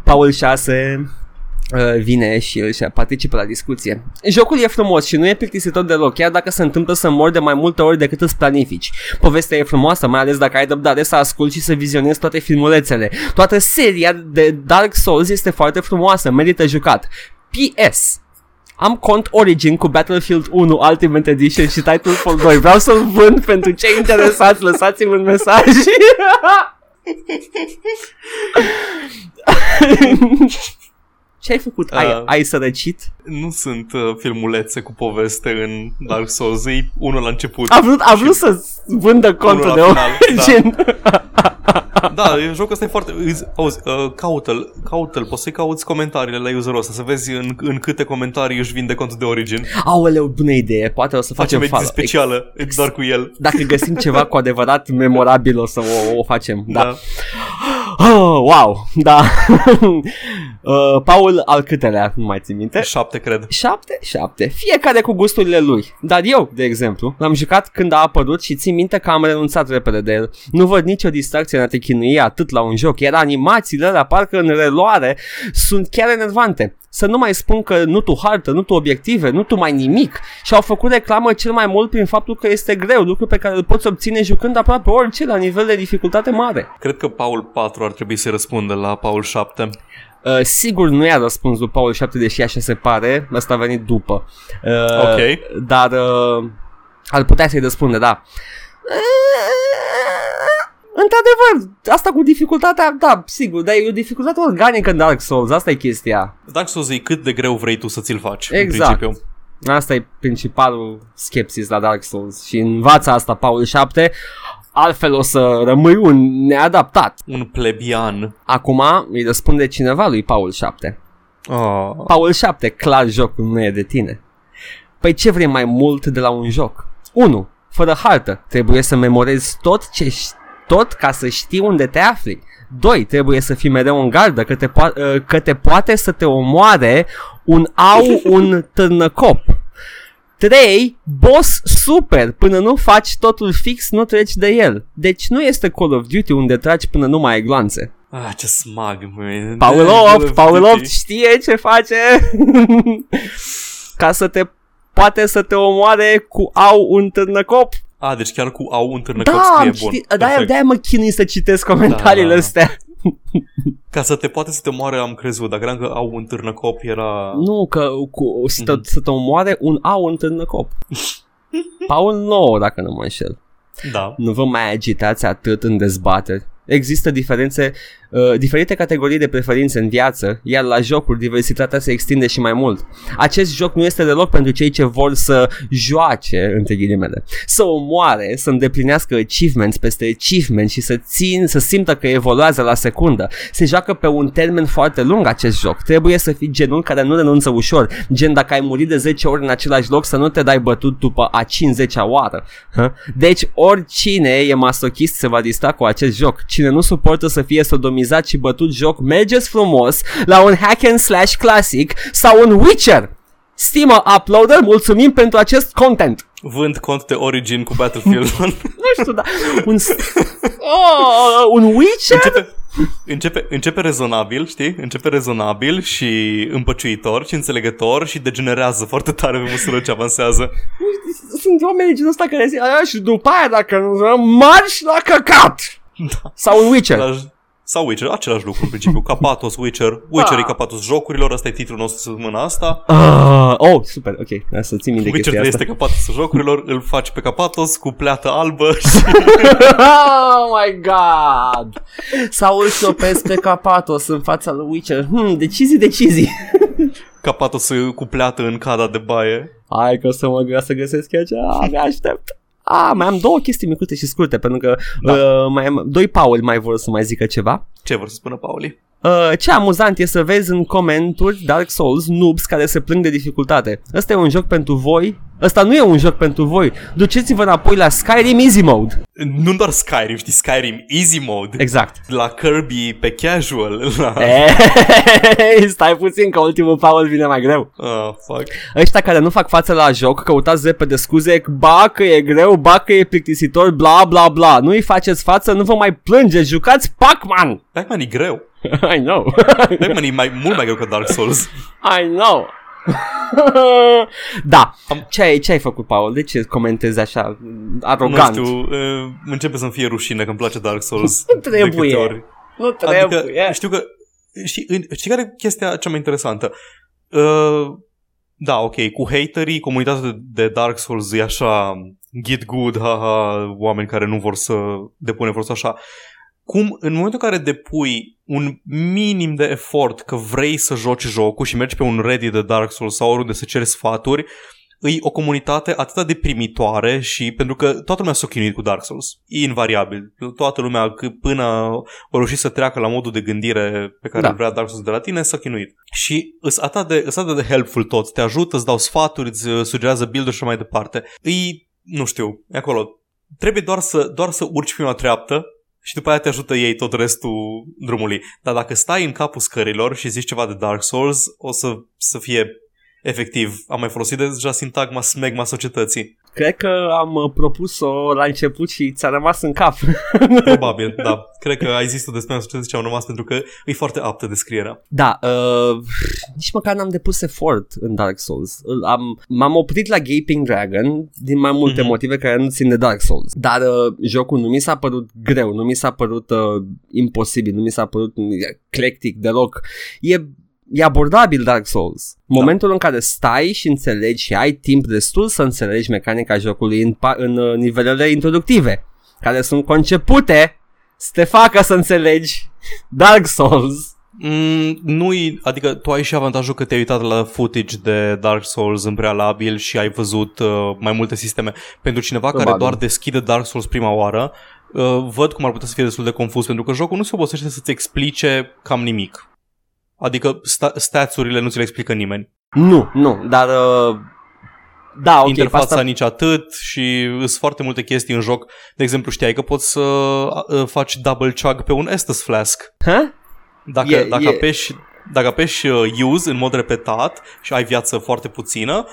Paul 6 vine și el participă la discuție. Jocul e frumos și nu e plictisitor deloc, chiar dacă se întâmplă să mori de mai multe ori decât îți planifici. Povestea e frumoasă, mai ales dacă ai răbdare să asculti și să vizionezi toate filmulețele. Toată seria de Dark Souls este foarte frumoasă, merită jucat. PS. Am cont Origin cu Battlefield 1 Ultimate Edition și Titanfall 2. Vreau să-l vând pentru cei interesați. Lăsați-mi un mesaj. Ce ai făcut? Ai sărăcit? Nu sunt filmulețe cu poveste în Dark Souls. E unul la început. A vrut să vândă contul de Origin. Da, jocul ăsta e foarte... Auzi, caută-l. Poți să-i cauți comentariile la userul ăsta, să vezi în câte comentarii își vinde contul de Origin. Aoleu, bună idee. Poate o să facem ediție specială, doar cu el. Dacă găsim ceva cu adevărat memorabil, o să o facem. Da. Oh, wow, da. Paul, al câtelea, nu mai țin minte. 7, cred. 7. Fiecare cu gusturile lui. Dar eu, de exemplu, l-am jucat când a apărut și țin minte că am renunțat repede de el. Nu văd nicio distracție în a te chinui atât la un joc. Iar animațiile alea, parcă în reluare, sunt chiar enervante. Să nu mai spun că nu tu hartă, nu tu obiective, nu tu mai nimic. Și au făcut reclamă cel mai mult prin faptul că este greu, lucru pe care îl poți obține jucând aproape orice la nivel de dificultate mare. Cred că Paul 4 ar trebui să răspundă la Paul 7. Sigur nu i-a răspuns lui Paul 7, deși așa se pare. Asta a venit după. Ok. Dar ar putea să-i răspunde, da. Într-adevăr, asta cu dificultatea, da, sigur, dar e o dificultate organică în Dark Souls, asta e chestia. Dark Souls e cât de greu vrei tu să ți-l faci, exact, în principiu. Asta e principalul skepsis la Dark Souls și învață asta Paul 7, altfel o să rămâi un neadaptat. Un plebian. Acum îi răspunde cineva lui Paul 7. Oh. Paul 7, clar jocul nu e de tine. Păi ce vrei mai mult de la un joc? 1. Fără hartă, trebuie să memorezi tot ca să știi unde te afli. 2. Trebuie să fii mereu în gardă că te poate să te omoare un târnăcop. 3. Boss super. Până nu faci totul fix, nu treci de el. Deci nu este Call of Duty unde tragi până nu mai ai glanțe. Ah, ce smag, măi. Paul 8 știe ce face. Ca să te poate să te omoare cu un târnăcop. A, deci chiar cu au un târnăcop, da, scrie bun. Da, de-aia mă chinui să citesc comentariile astea. Ca să te poate să te moare, am crezut. Dar cream că au un târnăcop era... Nu, că să te omoare un au un târnăcop. Paul 9, dacă nu mă înșel. Da. Nu vă mai agitați atât în dezbateri. Există diferite categorii de preferințe în viață, iar la jocuri diversitatea se extinde și mai mult. Acest joc nu este deloc pentru cei ce vor să joace, între ghilimele, să omoare, să îndeplinească achievements peste achievements și să simtă că evoluează la secundă. Se joacă pe un termen foarte lung acest joc. Trebuie să fii genul care nu renunță ușor, gen dacă ai murit de 10 ori în același loc să nu te dai bătut după a 50-a oară. Deci oricine e masochist se va distra cu acest joc. Cine nu suportă să fie sodomizat și bătut joc, mergeți frumos la un hack and slash clasic sau un Witcher. Stimă uploader, mulțumim pentru acest content. Vând cont de Origin cu Battlefield 1. Nu știu, dar un Witcher? Începe rezonabil, știi? Începe rezonabil și împăciuitor și înțelegător și degenerează foarte tare pe măsură ce avansează. Sunt oamenii genul ăsta care zic, și după aia dacă nu marși la căcat. Da. Sau un Witcher. Sau Witcher, același lucru în principiu. Capatos, Witcher e Capatos jocurilor. Asta e titlul nostru săptămâna asta. Super, ok, să țin minte chestia asta. Witcher este Capatos jocurilor. Îl faci pe Capatos cu pleată albă și... Oh my god. Sau îl șopezi pe Capatos în fața lui Witcher. Decizii. Capatos cu pleată în cada de baie. Hai că o să mă găsesc eu cea. Mă aștept. Mai am două chestii micute și scurte, pentru că mai am doi Paul mai vor să mai zică ceva. Ce vor să spună Pauli? Ce amuzant e să vezi în comenturi Dark Souls noobs care se plâng de dificultate. Ăsta e un joc pentru voi? Ăsta nu e un joc pentru voi. Duceți-vă înapoi la Skyrim Easy Mode. Nu doar Skyrim, știi, Skyrim Easy Mode. Exact. La Kirby pe casual la... Stai puțin că ultimul Paul vine mai greu. Fuck. Ăștia care nu fac față la joc, căutați repede scuze. Ba că e greu, ba că e plictisitor, bla bla bla. Nu-i faceți față, nu vă mai plângeți, jucați Pac-Man. Pac-Man e greu. I know. Pac-Man e mult mai greu ca Dark Souls. I know. Da. Ce ai făcut, Paul? De ce comentezi așa arogant? Nu știu, începe să-mi fie rușine că îmi place Dark Souls. Nu trebuie. Adică, știu că... Știi care e chestia cea mai interesantă? Da, ok, cu haterii, comunitatea de Dark Souls e așa get good, haha, oameni care nu vor să depune forță așa. Cum în momentul în care depui un minim de efort că vrei să joci jocul și mergi pe un Reddit de Dark Souls sau oriunde să ceri sfaturi, e o comunitate atât de primitoare și pentru că toată lumea s-a chinuit cu Dark Souls. E invariabil. Toată lumea până a reușit să treacă la modul de gândire pe care vrea Dark Souls de la tine, s-a chinuit. Și îs atât de helpful tot. Te ajută, îți dau sfaturi, îți sugerează build-uri și mai departe. Nu știu, e acolo. Trebuie doar să urci prima treaptă. Și după aia te ajută ei tot restul drumului. Dar dacă stai în capul scărilor și zici ceva de Dark Souls, o să fie efectiv. Am mai folosit deja sintagma smegma societății. Cred că am propus-o la început și ți-a rămas în cap. Probabil, da. Cred că ai zis-o despre societății și am rămas pentru că e foarte aptă descrierea. Da, nici măcar n-am depus efort în Dark Souls. M-am oprit la Gaping Dragon din mai multe motive care nu țin de Dark Souls. Dar jocul nu mi s-a părut greu, nu mi s-a părut imposibil, nu mi s-a părut eclectic deloc. E abordabil Dark Souls. Momentul în care stai și înțelegi și ai timp destul să înțelegi mecanica jocului în nivelele introductive, care sunt concepute să te facă să înțelegi Dark Souls. Adică tu ai și avantajul că te-ai uitat la footage de Dark Souls în prealabil și ai văzut mai multe sisteme. Pentru cineva care doar deschide Dark Souls prima oară, văd cum ar putea să fie destul de confuz, pentru că jocul nu se obosește să-ți explice cam nimic. Adică stats-urile nu ți le explică nimeni. Nu, dar... da, ok. Interfața nici atât și sunt foarte multe chestii în joc. De exemplu, știai că poți să faci double chug pe un Estus Flask. Huh? Dacă apeși use în mod repetat și ai viață foarte puțină,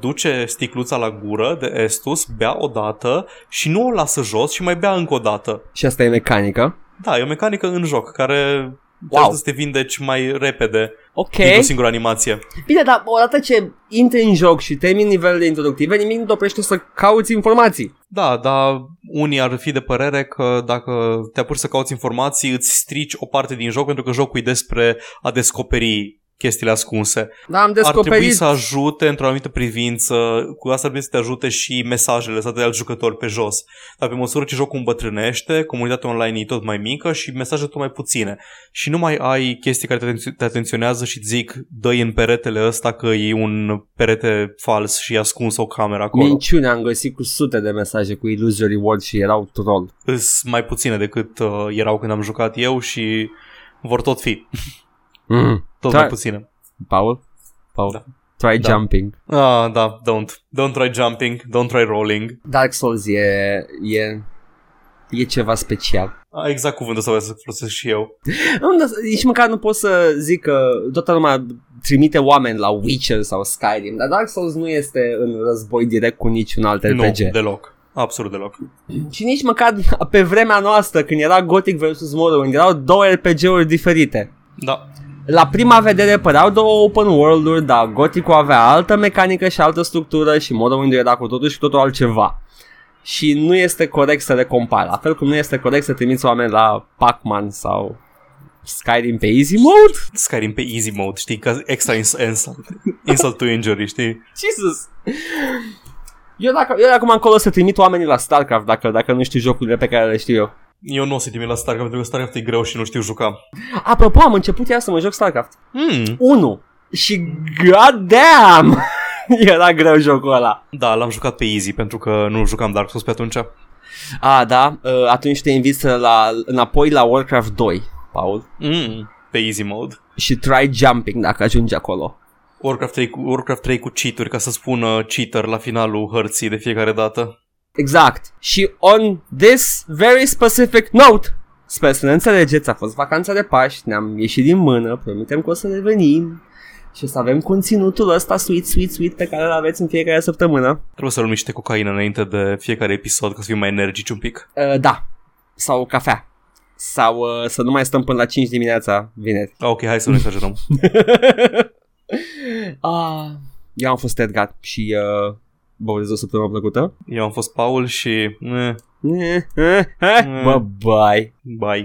duce sticluța la gură de Estus, bea o dată și nu o lasă jos și mai bea încă o dată. Și asta e mecanică? Da, e o mecanică în joc care... Wow. Să te vindeci mai repede dintr-o singură animație. Bine, dar odată ce intri în joc și termini nivelele introductive, nimic nu te oprește să cauți informații. Da, dar unii ar fi de părere că dacă te apuci să cauți informații, îți strici o parte din joc, pentru că jocul e despre a descoperi chestiile ascunse. Da, am descoperit. Ar trebui să ajute într-o anumită privință, cu asta ar trebui să te ajute și mesajele sau de alți jucători pe jos. Dar pe măsură ce jocul îmbătrânește, comunitatea online e tot mai mică și mesajele tot mai puține. Și nu mai ai chestii care te atenționează și zic, dă-i în peretele ăsta că e un perete fals și ascuns o cameră acolo. Minciune, am găsit cu sute de mesaje cu illusory world și erau troll. Îs mai puține decât erau când am jucat eu și vor tot fi. Tot mai puțină. Paul? Da. Try jumping. Ah, da, don't try jumping, don't try rolling. Dark Souls e ceva special. Exact cuvântul ăsta vreau să folosesc și eu. Nici măcar nu pot să zic că toată lumea trimite oameni la Witcher sau Skyrim, dar Dark Souls nu este în război direct cu niciun alt RPG. Nu, deloc. Absolut deloc. Și nici măcar pe vremea noastră, când era Gothic vs. Morrowind, erau două RPG-uri diferite. Da. La prima vedere păreau două open world-uri, dar Gothic-ul avea altă mecanică și altă structură și Morrowind-ul era cu totul și totul altceva. Și nu este corect să le compari, la fel cum nu este corect să trimiți oameni la Pac-Man sau Skyrim pe Easy Mode. Skyrim pe Easy Mode, știi, că extra insult to injury, știi? Jesus! Eu acum încolo să trimit oamenii la StarCraft dacă nu știu jocurile pe care le știu eu. Eu nu o să timi la StarCraft, pentru că StarCraft e greu și nu știu juca. Apropo, am început iar să mă joc StarCraft 1 și god damn, era greu jocul ăla. Da, l-am jucat pe easy pentru că nu jucam Dark Souls pe atunci. Ah, da, atunci te invit înapoi la Warcraft 2. Paul. Pe easy mode. Și try jumping dacă ajungi acolo. Warcraft 3 cu cheat-uri, ca să spună cheater la finalul hărții de fiecare dată. Exact. Și on this very specific note, sper să ne înțelegeți, a fost vacanța de Paști, ne-am ieșit din mână, promitem că o să revenim și o să avem conținutul ăsta sweet pe care îl aveți în fiecare săptămână. Trebuie să luăm niște cocaină înainte de fiecare episod ca să fim mai energici un pic. Da. Sau cafea. Sau să nu mai stăm până la 5 dimineața vineri. Ok, hai să nu exagerăm. Eu am fost Edgar și băuleți o săptămână plăcută. Eu am fost Paul și... Bye-bye. Bye.